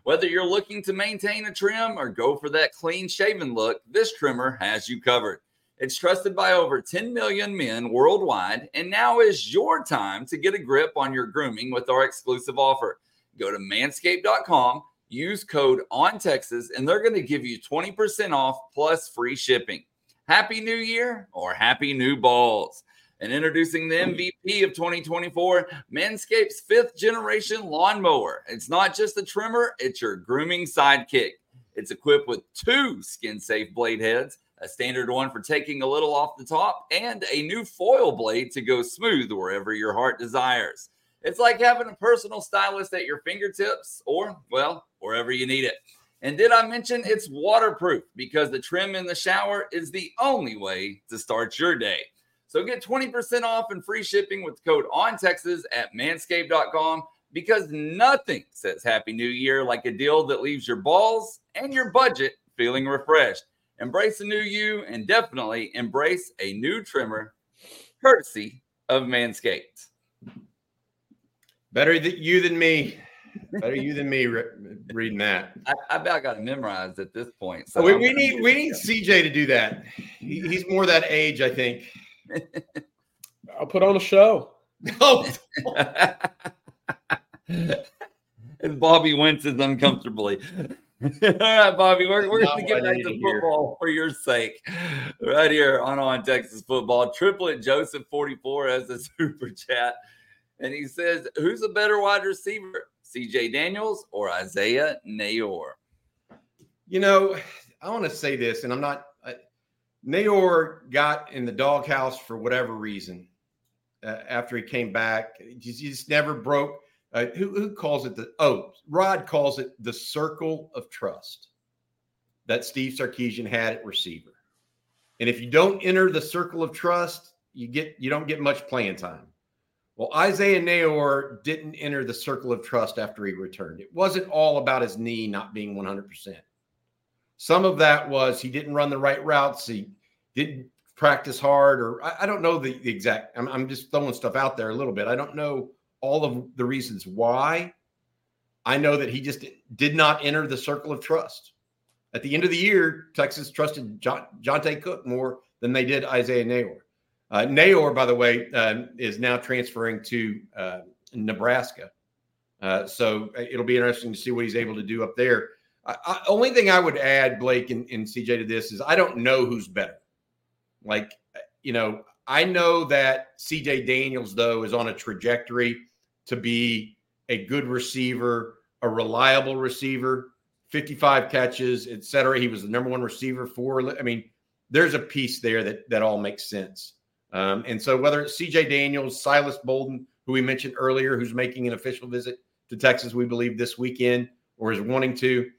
Whether you're looking to maintain a trim or go for that clean-shaven look, this trimmer has you covered. It's trusted by over 10 million men worldwide, and now is your time to get a grip on your grooming with our exclusive offer. Go to manscaped.com, use code ONTEXAS, and they're going to give you 20% off plus free shipping. Happy New Year or Happy New Balls. And introducing the MVP of 2024, Manscaped's fifth generation lawnmower. It's not just a trimmer, it's your grooming sidekick. It's equipped with two skin-safe blade heads, a standard one for taking a little off the top, and a new foil blade to go smooth wherever your heart desires. It's like having a personal stylist at your fingertips or, well, wherever you need it. And did I mention it's waterproof, because the trim in the shower is the only way to start your day. So get 20% off and free shipping with code ONTEXAS at manscaped.com, because nothing says Happy New Year like a deal that leaves your balls and your budget feeling refreshed. Embrace a new you and definitely embrace a new trimmer, courtesy of Manscaped. Better you than me. Better you than me reading that. I about got it memorized at this point. So we need CJ to do that. He's more that age, I think. I'll put on a show. No. And Bobby winces uncomfortably. All right, Bobby, we're going to get back to football for your sake right here on Texas Football. Triplet Joseph 44 has a super chat, and he says, who's a better wide receiver, C.J. Daniels or Isaiah Nayor? You know, I want to say this, and I'm not – Nayor got in the doghouse for whatever reason after he came back. He just never broke – who calls it Rod calls it the circle of trust that Steve Sarkisian had at receiver. And if you don't enter the circle of trust, you don't get much playing time. Well, Isaiah Nayor didn't enter the circle of trust after he returned. It wasn't all about his knee not being 100%. Some of that was he didn't run the right routes. He didn't practice hard, or I don't know the exact, I'm just throwing stuff out there a little bit. I don't know all of the reasons why. I know that he just did not enter the circle of trust. At the end of the year, Texas trusted Jontae Cook more than they did Isaiah Nayor. Nayor, by the way, is now transferring to Nebraska. So it'll be interesting to see what he's able to do up there. Only thing I would add, Blake and CJ, to this is I don't know who's better. Like, you know, I know that C.J. Daniels, though, is on a trajectory to be a good receiver, a reliable receiver, 55 catches, et cetera. He was the number one receiver for – I mean, there's a piece there that all makes sense. And so whether it's C.J. Daniels, Silas Bolin, who we mentioned earlier, who's making an official visit to Texas, we believe, this weekend, or is wanting to,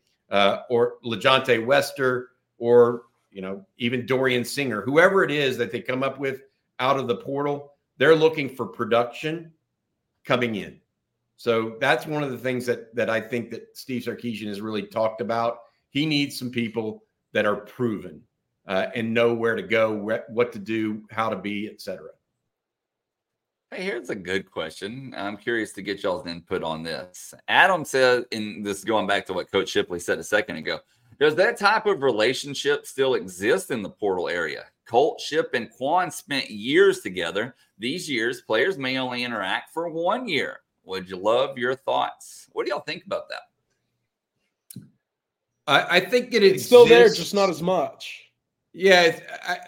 or LeJonte Wester, or, you know, even Dorian Singer, whoever it is that they come up with out of the portal, they're looking for production coming in. So that's one of the things that I think that Steve Sarkisian has really talked about. He needs some people that are proven and know where to go, what to do, how to be, et cetera. Hey, here's a good question. I'm curious to get y'all's input on this. Adam said, and this is going back to what Coach Shipley said a second ago, does that type of relationship still exist in the portal area? Colt, Ship, and Quan spent years together. These years, players may only interact for 1 year. Would you love your thoughts? What do y'all think about that? I think it exists. It's still there, just not as much. Yeah,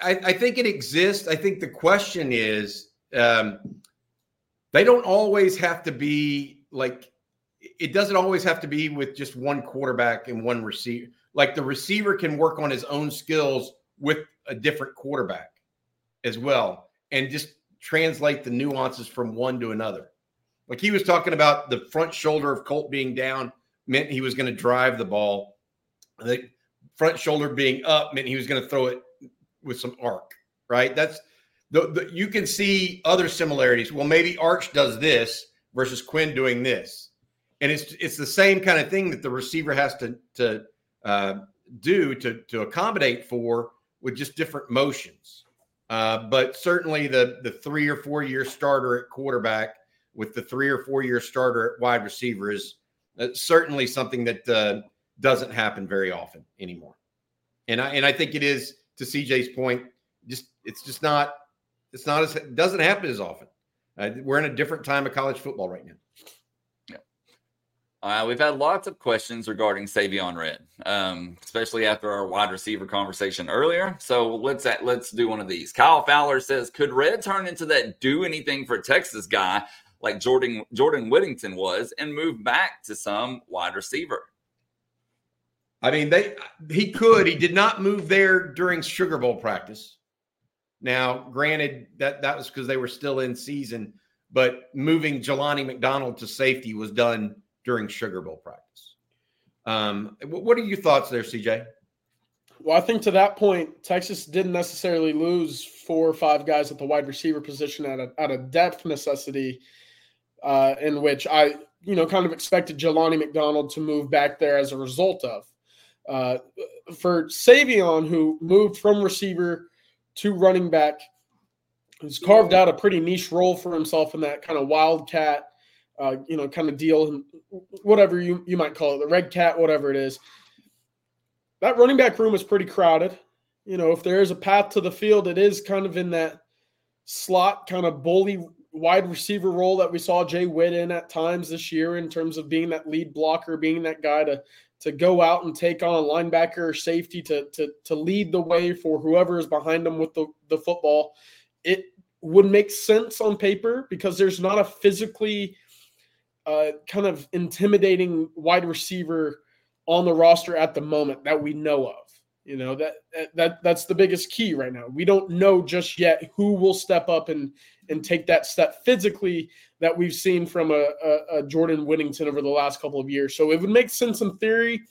I think it exists. I think the question is, they don't always have to be like, it doesn't always have to be with just one quarterback and one receiver. Like the receiver can work on his own skills with a different quarterback as well and just translate the nuances from one to another. Like he was talking about the front shoulder of Colt being down meant he was going to drive the ball. The front shoulder being up meant he was going to throw it with some arc, right? That's you can see other similarities. Well, maybe Arch does this versus Quinn doing this. And it's the same kind of thing that the receiver has to do to accommodate for with just different motions. But certainly the 3 or 4 year starter at quarterback with the 3 or 4 year starter at wide receiver is certainly something that doesn't happen very often anymore. And I think it is, to CJ's point, it doesn't happen as often. We're in a different time of college football right now. We've had lots of questions regarding Savion Red, especially after our wide receiver conversation earlier. So let's do one of these. Kyle Fowler says, could Red turn into that do anything for Texas guy like Jordan Whittington was and move back to some wide receiver? I mean, he could. He did not move there during Sugar Bowl practice. Now, granted, that was because they were still in season, but moving Jelani McDonald to safety was done during Sugar Bowl practice. What are your thoughts there, CJ? Well, I think to that point, Texas didn't necessarily lose 4 or 5 guys at the wide receiver position at a depth necessity, in which I, kind of expected Jelani McDonald to move back there as a result of. For Savion, who moved from receiver to running back, who's carved out a pretty niche role for himself in that kind of wildcat, kind of deal, whatever you might call it, the red cat, whatever it is. That running back room is pretty crowded. If there is a path to the field, it is kind of in that slot, kind of bully wide receiver role that we saw Jay Witt in at times this year, in terms of being that lead blocker, being that guy to go out and take on a linebacker or safety to lead the way for whoever is behind them with the football. It would make sense on paper because there's not a physically kind of intimidating wide receiver on the roster at the moment that we know of. That's the biggest key right now. We don't know just yet who will step up and take that step physically that we've seen from a Jordan Whittington over the last couple of years. So it would make sense in theory,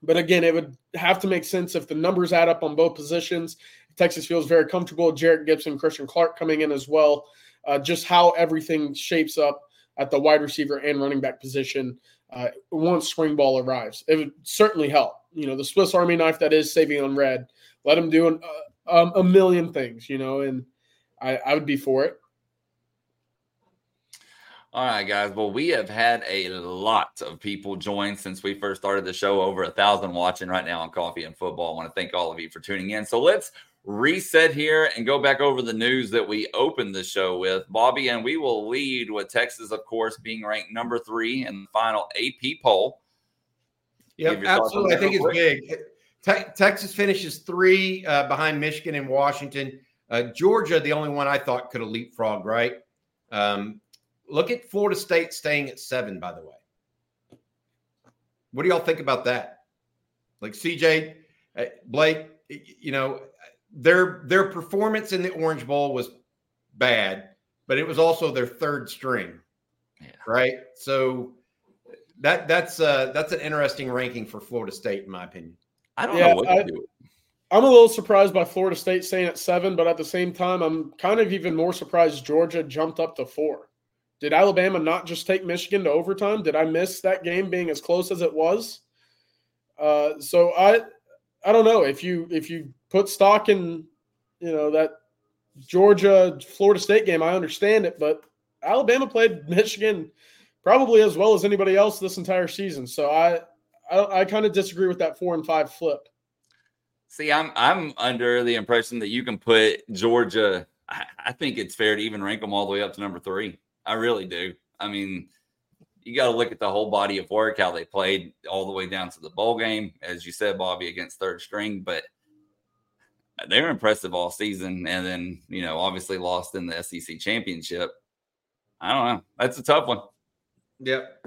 but again, it would have to make sense if the numbers add up on both positions. Texas feels very comfortable. Jarrett Gibson, Christian Clark coming in as well. Just how everything shapes up at the wide receiver and running back position once spring ball arrives. It would certainly help. The Swiss Army knife that is Savion Red. Let him do a million things, and I would be for it. All right, guys. Well, we have had a lot of people join since we first started the show. Over 1,000 watching right now on Coffee and Football. I want to thank all of you for tuning in. So let's reset here and go back over the news that we opened the show with, Bobby, and we will lead with Texas, of course, being ranked number 3 in the final AP poll. Yep, absolutely. I think it's big. Texas finishes 3 behind Michigan and Washington. Georgia, the only one I thought could have leapfrogged, right? Look at Florida State staying at 7, by the way. What do y'all think about that? Like CJ, Blake, their performance in the Orange Bowl was bad, but it was also their third string, right? So that's an interesting ranking for Florida State, in my opinion. I don't know what to do. I'm a little surprised by Florida State staying at 7, but at the same time, I'm kind of even more surprised Georgia jumped up to 4. Did Alabama not just take Michigan to overtime? Did I miss that game being as close as it was? So I don't know if you put stock in, that Georgia Florida State game. I understand it, but Alabama played Michigan probably as well as anybody else this entire season. So I kind of disagree with that 4 and 5 flip. See, I'm under the impression that you can put Georgia. I think it's fair to even rank them all the way up to number 3. I really do. I mean, you got to look at the whole body of work, how they played all the way down to the bowl game, as you said, Bobby, against third string. But they were impressive all season, and then, obviously lost in the SEC championship. I don't know. That's a tough one. Yep.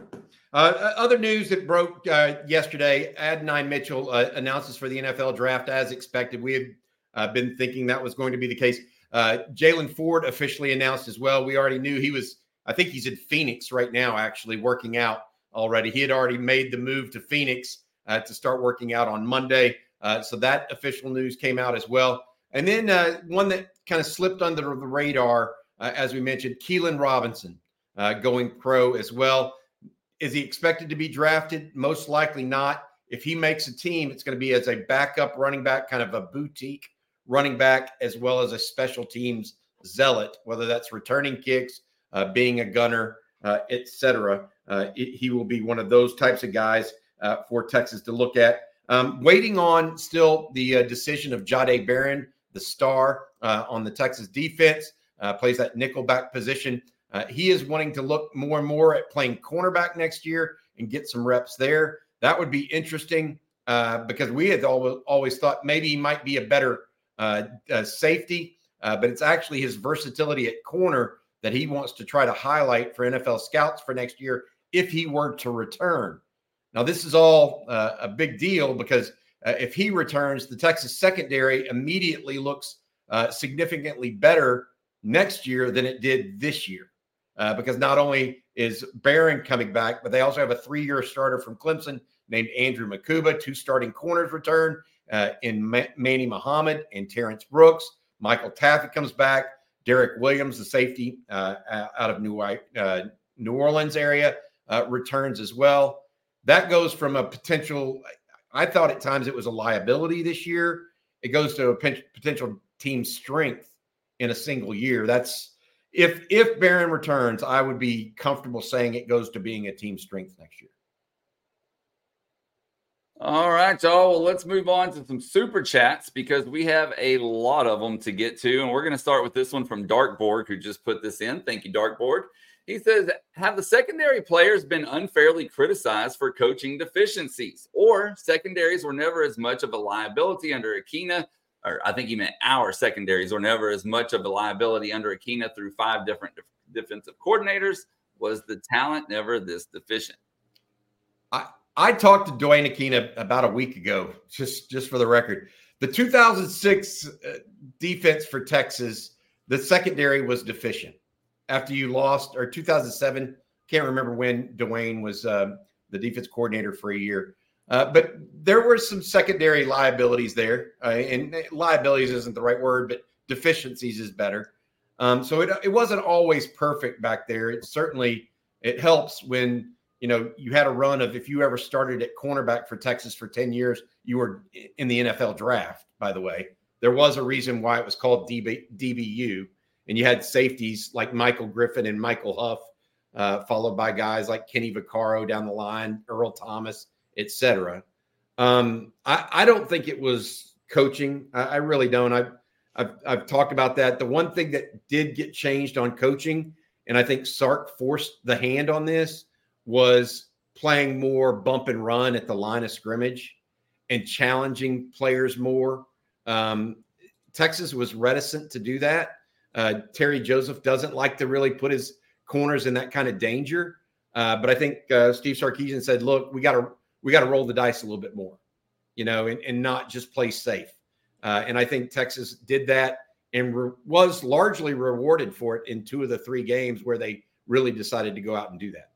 Other news that broke yesterday, Adonai Mitchell announces for the NFL draft as expected. We had been thinking that was going to be the case. Jalen Ford officially announced as well. We already knew he was, I think he's in Phoenix right now, actually working out already. He had already made the move to Phoenix to start working out on Monday. So that official news came out as well. And then one that kind of slipped under the radar, as we mentioned, Keelan Robinson. Going pro as well. Is he expected to be drafted? Most likely not. If he makes a team, it's going to be as a backup running back, kind of a boutique running back, as well as a special teams zealot, whether that's returning kicks, being a gunner, etc. He will be one of those types of guys for Texas to look at. Waiting on still the decision of Jahdae Barron, the star on the Texas defense, plays that nickelback position. He is wanting to look more and more at playing cornerback next year and get some reps there. That would be interesting because we had always thought maybe he might be a better safety, but it's actually his versatility at corner that he wants to try to highlight for NFL scouts for next year if he were to return. Now, this is all a big deal because if he returns, the Texas secondary immediately looks significantly better next year than it did this year. Because not only is Barron coming back, but they also have a 3-year starter from Clemson named Andrew Makuba, 2 starting corners return, in Manny Muhammad and Terrence Brooks. Michael Taffet comes back. Derek Williams, the safety out of New Orleans area, returns as well. That goes from a potential, I thought at times it was a liability this year. It goes to a potential team strength in a single year. That's, if Barron returns, I would be comfortable saying it goes to being a team strength next year. All right, y'all. Well, let's move on to some super chats because we have a lot of them to get to. And we're going to start with this one from Darkboard, who just put this in. Thank you, Darkboard. He says, have the secondary players been unfairly criticized for coaching deficiencies, or secondaries were never as much of a liability under Akina? Or I think he meant our secondaries were never as much of a liability under Akina through 5 different defensive coordinators. Was the talent never this deficient? I talked to Dwayne Akina about a week ago, just for the record. The 2006 defense for Texas, the secondary was deficient. After you lost, or 2007, can't remember when Dwayne was the defense coordinator for a year. But there were some secondary liabilities there. And liabilities isn't the right word, but deficiencies is better. So it wasn't always perfect back there. It helps when, you know, you had a run of, if you ever started at cornerback for Texas for 10 years, you were in the NFL draft, by the way. There was a reason why it was called DBU, and you had safeties like Michael Griffin and Michael Huff, followed by guys like Kenny Vaccaro down the line, Earl Thomas, et cetera. I don't think it was coaching. I really don't. I've talked about that. The one thing that did get changed on coaching, and I think Sark forced the hand on this, was playing more bump and run at the line of scrimmage and challenging players more. Texas was reticent to do that. Terry Joseph doesn't like to really put his corners in that kind of danger. But I think Steve Sarkisian said, look, we got to roll the dice a little bit more, you know, and not just play safe. And I think Texas did that and was largely rewarded for it in 2 of the 3 games where they really decided to go out and do that.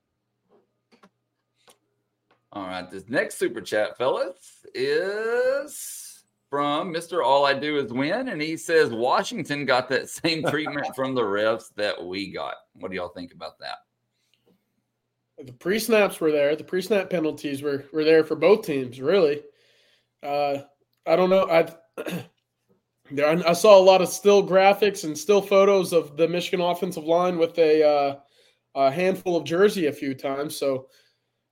All right, this next super chat, fellas, is from Mr. All I Do Is Win, and he says Washington got that same treatment from the refs that we got. What do y'all think about that? The pre-snaps were there. The pre-snap penalties were there for both teams, really. I don't know. I saw a lot of still graphics and still photos of the Michigan offensive line with a handful of jersey a few times, so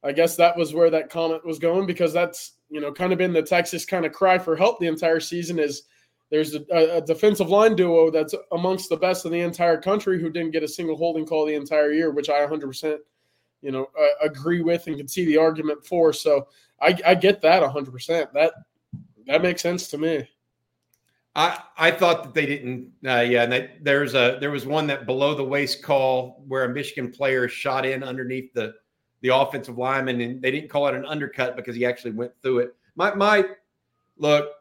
I guess that was where that comment was going, because that's, you know, kind of been the Texas kind of cry for help the entire season is there's a defensive line duo that's amongst the best in the entire country who didn't get a single holding call the entire year, which I 100%, you know, agree with and can see the argument for. So I get that 100%. That makes sense to me. I thought that they didn't. There was one that below the waist call where a Michigan player shot in underneath the offensive lineman, and they didn't call it an undercut because he actually went through it. My look,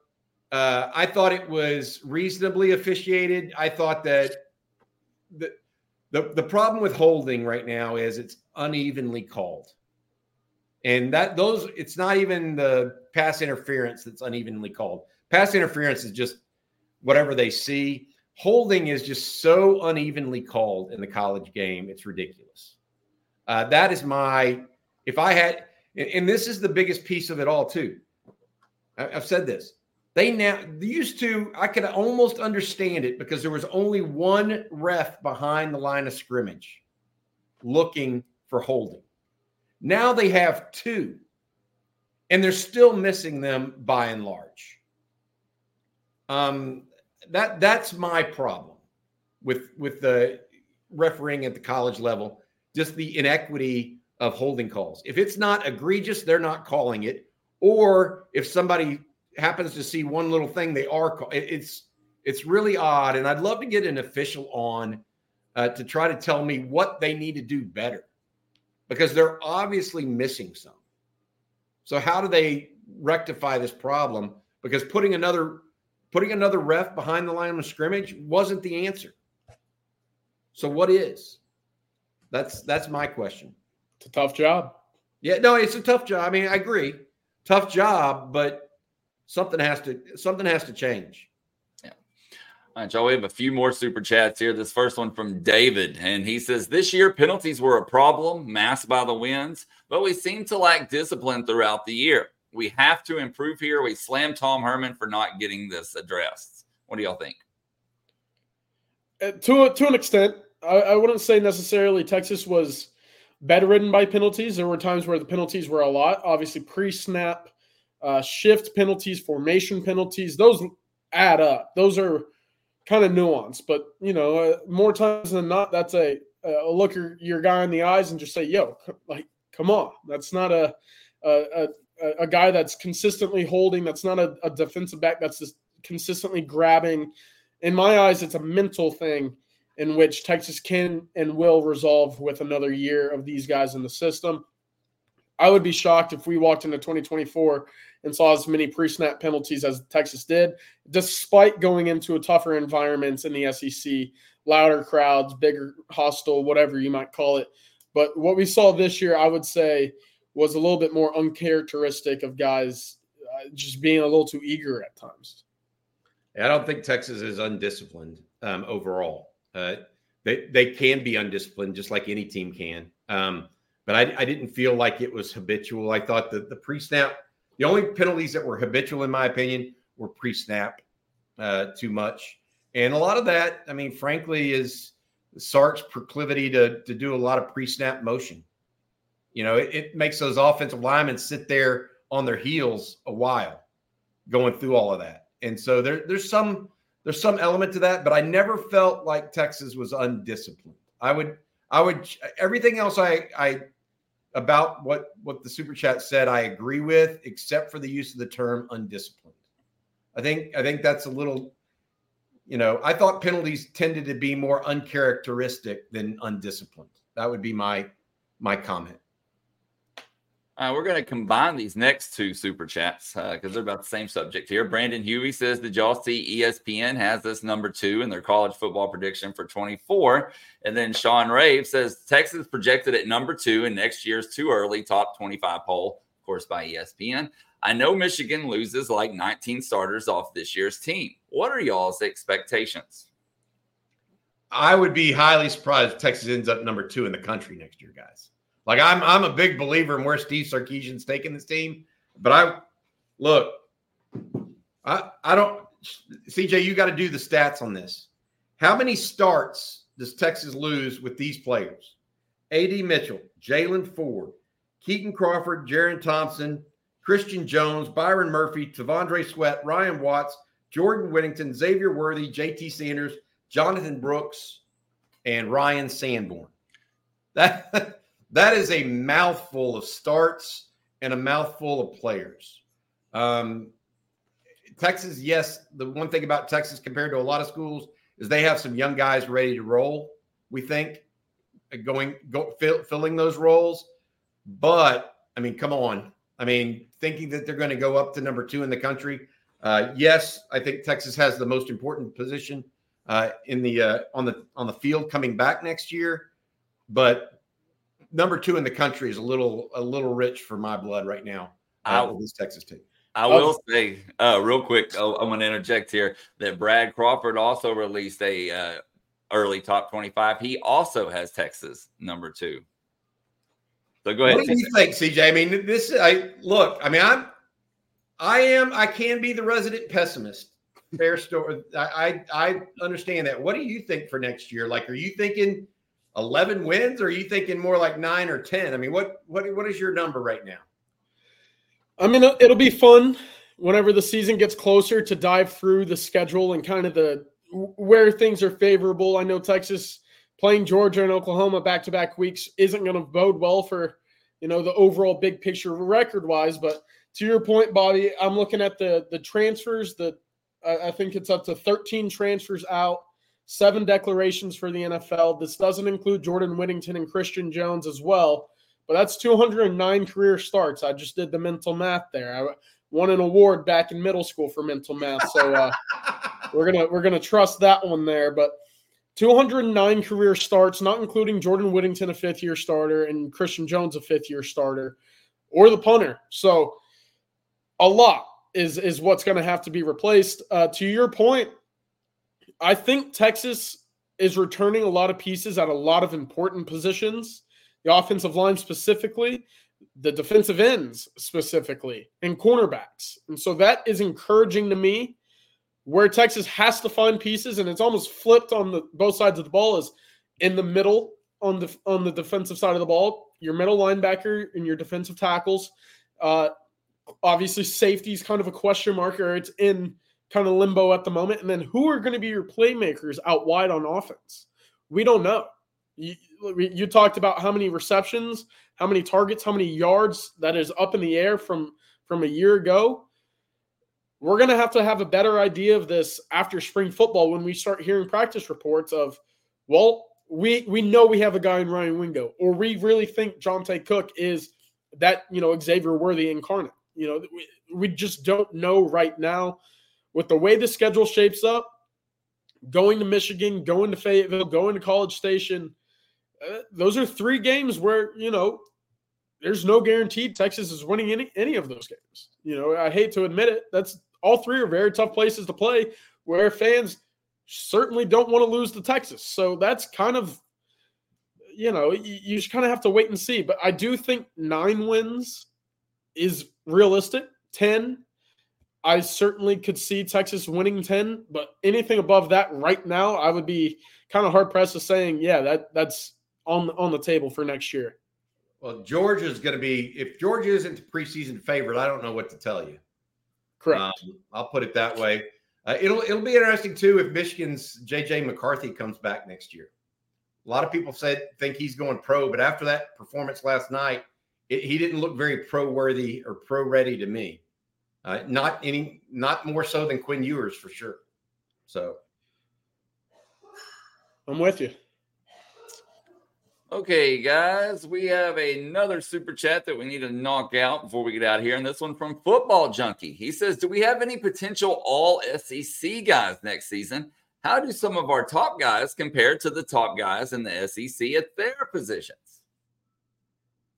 I thought it was reasonably officiated. I thought that the problem with holding right now is it's unevenly called, and it's not even the pass interference that's unevenly called. Pass interference is just whatever they see. Holding is just so unevenly called in the college game. It's ridiculous. That is my, if I had, and this is the biggest piece of it all too. I've said this. They used to, I could almost understand it because there was only one ref behind the line of scrimmage looking for holding. Now they have 2, and they're still missing them by and large. That's my problem with the refereeing at the college level. Just the inequity of holding calls. If it's not egregious, they're not calling it. Or if somebody happens to see one little thing, they are calling it. It's really odd. And I'd love to get an official on to try to tell me what they need to do better, because they're obviously missing some. So how do they rectify this problem? Because putting another ref behind the line of scrimmage wasn't the answer. So what is? That's my question. It's a tough job. Yeah, no, it's a tough job. I mean, I agree. Tough job, but Something has to change. Yeah. All right, y'all, we have a few more super chats here. This first one from David, and he says, this year penalties were a problem, masked by the wins, but we seem to lack discipline throughout the year. We have to improve here. We slammed Tom Herman for not getting this addressed. What do y'all think? To an extent, I wouldn't say necessarily Texas was bedridden by penalties. There were times where the penalties were a lot. Obviously, pre-snap, shift penalties, formation penalties, those add up. Those are kind of nuanced. But, you know, more times than not, that's a look your guy in the eyes and just say, yo, like, come on. That's not a guy that's consistently holding. That's not a defensive back that's just consistently grabbing. In my eyes, it's a mental thing in which Texas can and will resolve with another year of these guys in the system. I would be shocked if we walked into 2024 and saw as many pre-snap penalties as Texas did, despite going into a tougher environments in the SEC, louder crowds, bigger hostile, whatever you might call it. But what we saw this year, I would say, was a little bit more uncharacteristic of guys just being a little too eager at times. I don't think Texas is undisciplined overall. They can be undisciplined just like any team can. But I didn't feel like it was habitual. I thought that the pre-snap, the only penalties that were habitual, in my opinion, were pre-snap too much. And a lot of that, I mean, frankly, is Sark's proclivity to do a lot of pre-snap motion. You know, it makes those offensive linemen sit there on their heels a while going through all of that. And so there's some element to that, but I never felt like Texas was undisciplined. I would everything else I about what the super chat said I agree with, except for the use of the term undisciplined. I think that's a little, you know, I thought penalties tended to be more uncharacteristic than undisciplined. That would be my comment. We're going to combine these next two super chats because they're about the same subject here. Brandon Huey says, did y'all see ESPN has this number 2 in their college football prediction for 24? And then Sean Rave says, Texas projected at number 2 in next year's too early top 25 poll, of course, by ESPN. I know Michigan loses like 19 starters off this year's team. What are y'all's expectations? I would be highly surprised if Texas ends up number 2 in the country next year, guys. Like, I'm a big believer in where Steve Sarkisian's taking this team, but I don't – CJ, you got to do the stats on this. How many starts does Texas lose with these players? A.D. Mitchell, Jalen Ford, Keaton Crawford, Jaron Thompson, Christian Jones, Byron Murphy, Tavondre Sweat, Ryan Watts, Jordan Whittington, Xavier Worthy, J.T. Sanders, Jonathan Brooks, and Ryan Sanborn. That is a mouthful of starts and a mouthful of players. Texas, yes, the one thing about Texas compared to a lot of schools is they have some young guys ready to roll, we think, filling those roles. But, I mean, come on. I mean, thinking that they're going to go up to number 2 in the country, yes, I think Texas has the most important position in the on the field coming back next year. But number 2 in the country is a little rich for my blood right now with this Texas team. I will say real quick, I'm going to interject here that Brad Crawford also released a early top 25. He also has Texas number 2. So go ahead. What do you think, CJ? I mean, I can be the resident pessimist. Fair story. I understand that. What do you think for next year? Like, are you thinking 11 wins, or are you thinking more like 9 or 10? I mean, what is your number right now? I mean, it'll be fun whenever the season gets closer to dive through the schedule and kind of where things are favorable. I know Texas playing Georgia and Oklahoma back-to-back weeks isn't going to bode well for, you know, the overall big picture record-wise. But to your point, Bobby, I'm looking at the transfers. I think it's up to 13 transfers out. 7 declarations for the NFL. This doesn't include Jordan Whittington and Christian Jones as well, but that's 209 career starts. I just did the mental math there. I won an award back in middle school for mental math, so we're gonna trust that one there. But 209 career starts, not including Jordan Whittington, a fifth-year starter, and Christian Jones, a fifth-year starter, or the punter. So a lot. is what's going to have to be replaced. To your point, I think Texas is returning a lot of pieces at a lot of important positions, the offensive line specifically, the defensive ends specifically, and cornerbacks. And so that is encouraging to me. Where Texas has to find pieces, and it's almost flipped on the both sides of the ball, is in the middle on the defensive side of the ball, your middle linebacker and your defensive tackles. Obviously, safety is kind of a question mark, or it's in kind of limbo at the moment. And then who are going to be your playmakers out wide on offense? We don't know. You talked about how many receptions, how many targets, how many yards that is up in the air from a year ago. We're going to have a better idea of this after spring football when we start hearing practice reports of, well, we know we have a guy in Ryan Wingo, or we really think Jontae Cook is that, Xavier Worthy incarnate. We just don't know right now. With the way the schedule shapes up, going to Michigan, going to Fayetteville, going to College Station, those are three games where, there's no guarantee Texas is winning any of those games. I hate to admit it. That's all three are very tough places to play where fans certainly don't want to lose to Texas. So that's kind of, you just kind of have to wait and see. But I do think 9 wins is realistic. 10, I certainly could see Texas winning 10. But anything above that right now, I would be kind of hard-pressed to saying, yeah, that's on the table for next year. Well, Georgia's going to be – if Georgia isn't the preseason favorite, I don't know what to tell you. Correct. I'll put it that way. It'll be interesting, too, if Michigan's J.J. McCarthy comes back next year. A lot of people think he's going pro, but after that performance last night, he didn't look very pro-worthy or pro-ready to me. Not more so than Quinn Ewers, for sure. So. I'm with you. Okay, guys, we have another super chat that we need to knock out before we get out of here. And this one from Football Junkie. He says, do we have any potential all-SEC guys next season? How do some of our top guys compare to the top guys in the SEC at their positions?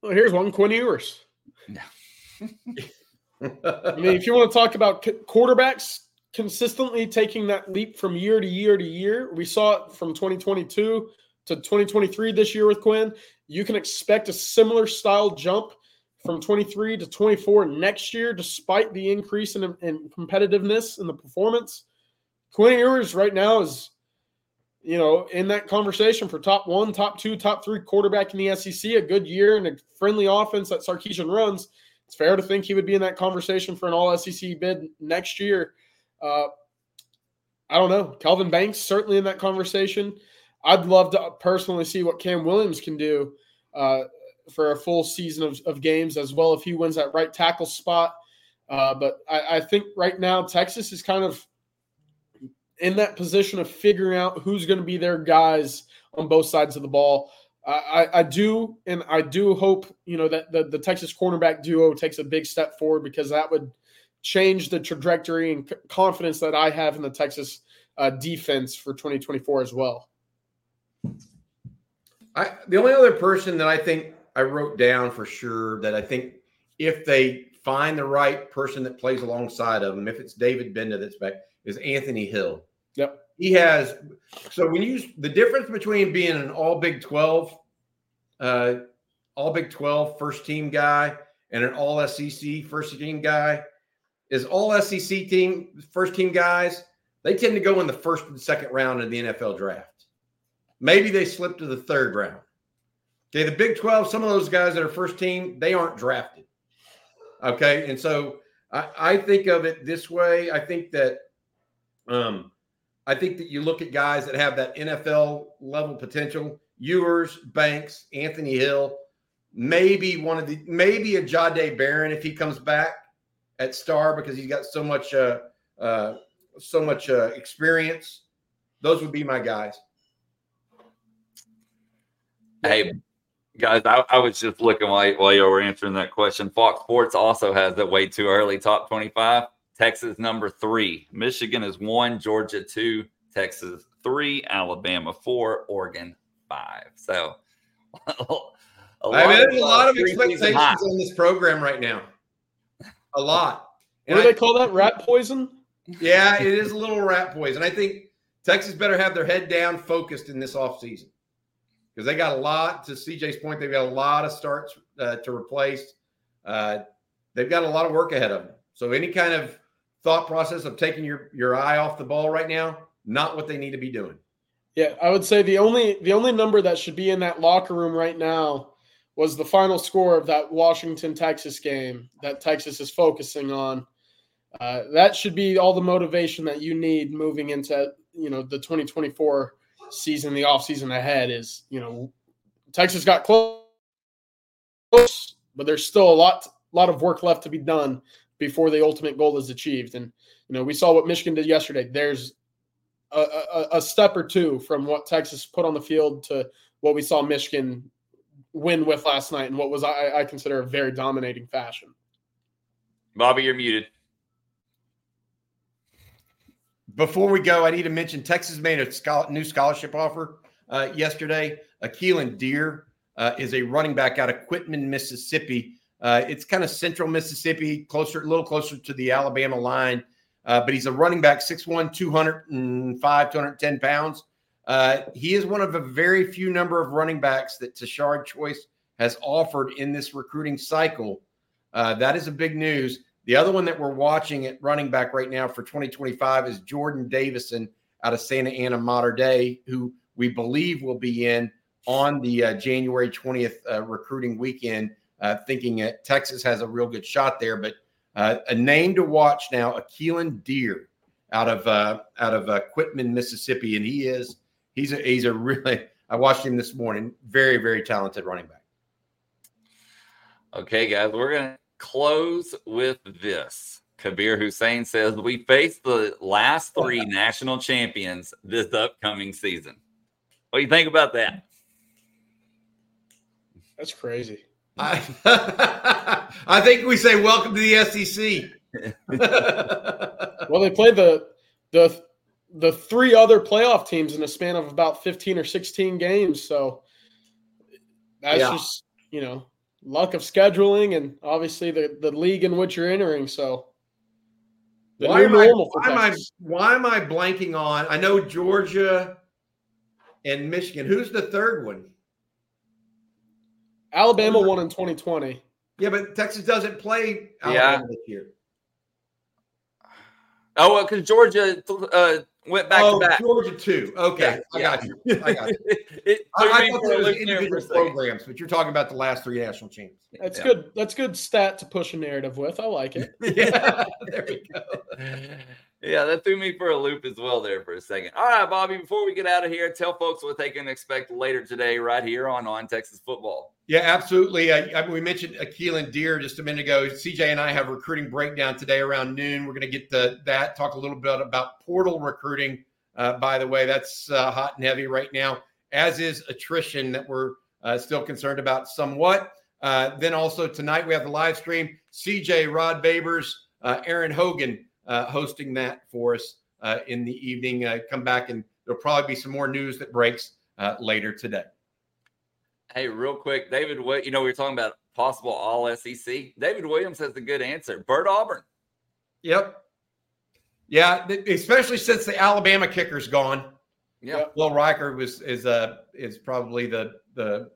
Well, here's one, Quinn Ewers. No. I mean, if you want to talk about quarterbacks consistently taking that leap from year to year to year, we saw it from 2022 to 2023 this year with Quinn. You can expect a similar style jump from 23 to 24 next year, despite the increase in competitiveness and the performance. Quinn Ewers right now is, in that conversation for top 1, top 2, top 3 quarterback in the SEC, a good year and a friendly offense that Sarkisian runs. It's fair to think he would be in that conversation for an all-SEC bid next year. I don't know. Kelvin Banks certainly in that conversation. I'd love to personally see what Cam Williams can do for a full season of games as well if he wins that right tackle spot. But I think right now Texas is kind of in that position of figuring out who's going to be their guys on both sides of the ball. I do hope, that the Texas cornerback duo takes a big step forward, because that would change the trajectory and confidence that I have in the Texas defense for 2024 as well. The only other person that I think I wrote down for sure that I think if they find the right person that plays alongside of him, if it's David Benda that's back, is Anthony Hill. Yep. He has – so when you – the difference between being an all Big 12 first-team guy and an all-SEC first-team guy is all-SEC team first-team guys, they tend to go in the first and second round of the NFL draft. Maybe they slip to the third round. Okay, the Big 12, some of those guys that are first team, they aren't drafted. Okay, and so I think of it this way. I think that you look at guys that have that NFL level potential, Ewers, Banks, Anthony Hill, maybe a Jahdae Barron if he comes back at star, because he's got so much experience. Those would be my guys. Hey, guys, I was just looking while you were answering that question. Fox Sports also has that way too early top 25. Texas number 3. Michigan is 1. Georgia 2. Texas 3. Alabama 4. Oregon 5. So there's a lot of expectations on this program right now. A lot. And what do they call that? Rat poison? Yeah, it is a little rat poison. I think Texas better have their head down, focused in this offseason. Because they got a lot, to CJ's point, they've got a lot of starts to replace. They've got a lot of work ahead of them. So any kind of thought process of taking your eye off the ball right now, not what they need to be doing. Yeah, I would say the only number that should be in that locker room right now was the final score of that Washington-Texas game that Texas is focusing on. That should be all the motivation that you need moving into, the 2024 season, the offseason ahead is, Texas got close, but there's still a lot of work left to be done before the ultimate goal is achieved. And, we saw what Michigan did yesterday. There's a step or two from what Texas put on the field to what we saw Michigan win with last night in what was, I consider, a very dominating fashion. Bobby, you're muted. Before we go, I need to mention Texas made a new scholarship offer yesterday. Keelan Deer is a running back out of Quitman, Mississippi. It's kind of central Mississippi, a little closer to the Alabama line. But he's a running back, 6'1", 205, 210 pounds. He is one of a very few number of running backs that Tashard Choice has offered in this recruiting cycle. That is a big news. The other one that we're watching at running back right now for 2025 is Jordan Davison out of Santa Ana Mater Dei, who we believe will be in on the January 20th recruiting weekend, thinking that Texas has a real good shot there. But a name to watch now, Keelan Deer out of Quitman, Mississippi, and he's a really, I watched him this morning, very, very talented running back. Okay, guys, we're going to close with this. Kabir Hussein says, we face the last three national champions this upcoming season. What do you think about that? That's crazy. I think we say welcome to the SEC. Well, they play the three other playoff teams in a span of about 15 or 16 games. So that's just, luck of scheduling and obviously the league in which you're entering. So why am I blanking on? I know Georgia and Michigan. Who's the third one? Alabama won in 2020. Yeah, but Texas doesn't play Alabama this year. Oh, well, because Georgia went back to back. Georgia too. Okay, yeah. I got you. I thought there was individual programs, but you're talking about the last three national teams. That's good. That's good stat to push a narrative with. I like it. Yeah, there we go. Yeah, that threw me for a loop as well there for a second. All right, Bobby, before we get out of here, tell folks what they can expect later today right here on Texas Football. Yeah, absolutely. We mentioned Keelan Deer just a minute ago. CJ and I have a recruiting breakdown today around noon. We're going to get that, talk a little bit about portal recruiting. By the way, that's hot and heavy right now, as is attrition that we're still concerned about somewhat. Then also tonight we have the live stream. CJ, Rod Babers, Aaron Hogan, hosting that for us in the evening. Come back and there'll probably be some more news that breaks later today. Hey, real quick, David, we were talking about possible all SEC. David Williams has a good answer. Bert Auburn. Yep. Yeah, especially since the Alabama kicker's gone. Yeah. Will Riker is probably the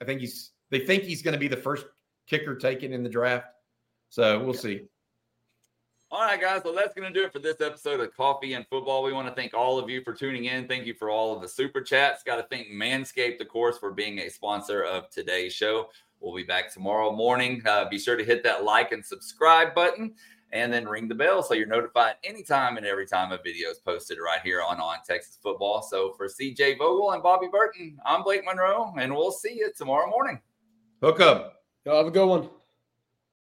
I think they think he's going to be the first kicker taken in the draft. So we'll see. All right, guys, well, that's going to do it for this episode of Coffee and Football. We want to thank all of you for tuning in. Thank you for all of the super chats. Got to thank Manscaped, of course, for being a sponsor of today's show. We'll be back tomorrow morning. Be sure to hit that like and subscribe button and then ring the bell so you're notified anytime and every time a video is posted right here on Texas Football. So for CJ Vogel and Bobby Burton, I'm Blake Monroe, and we'll see you tomorrow morning. Hook up. Y'all have a good one.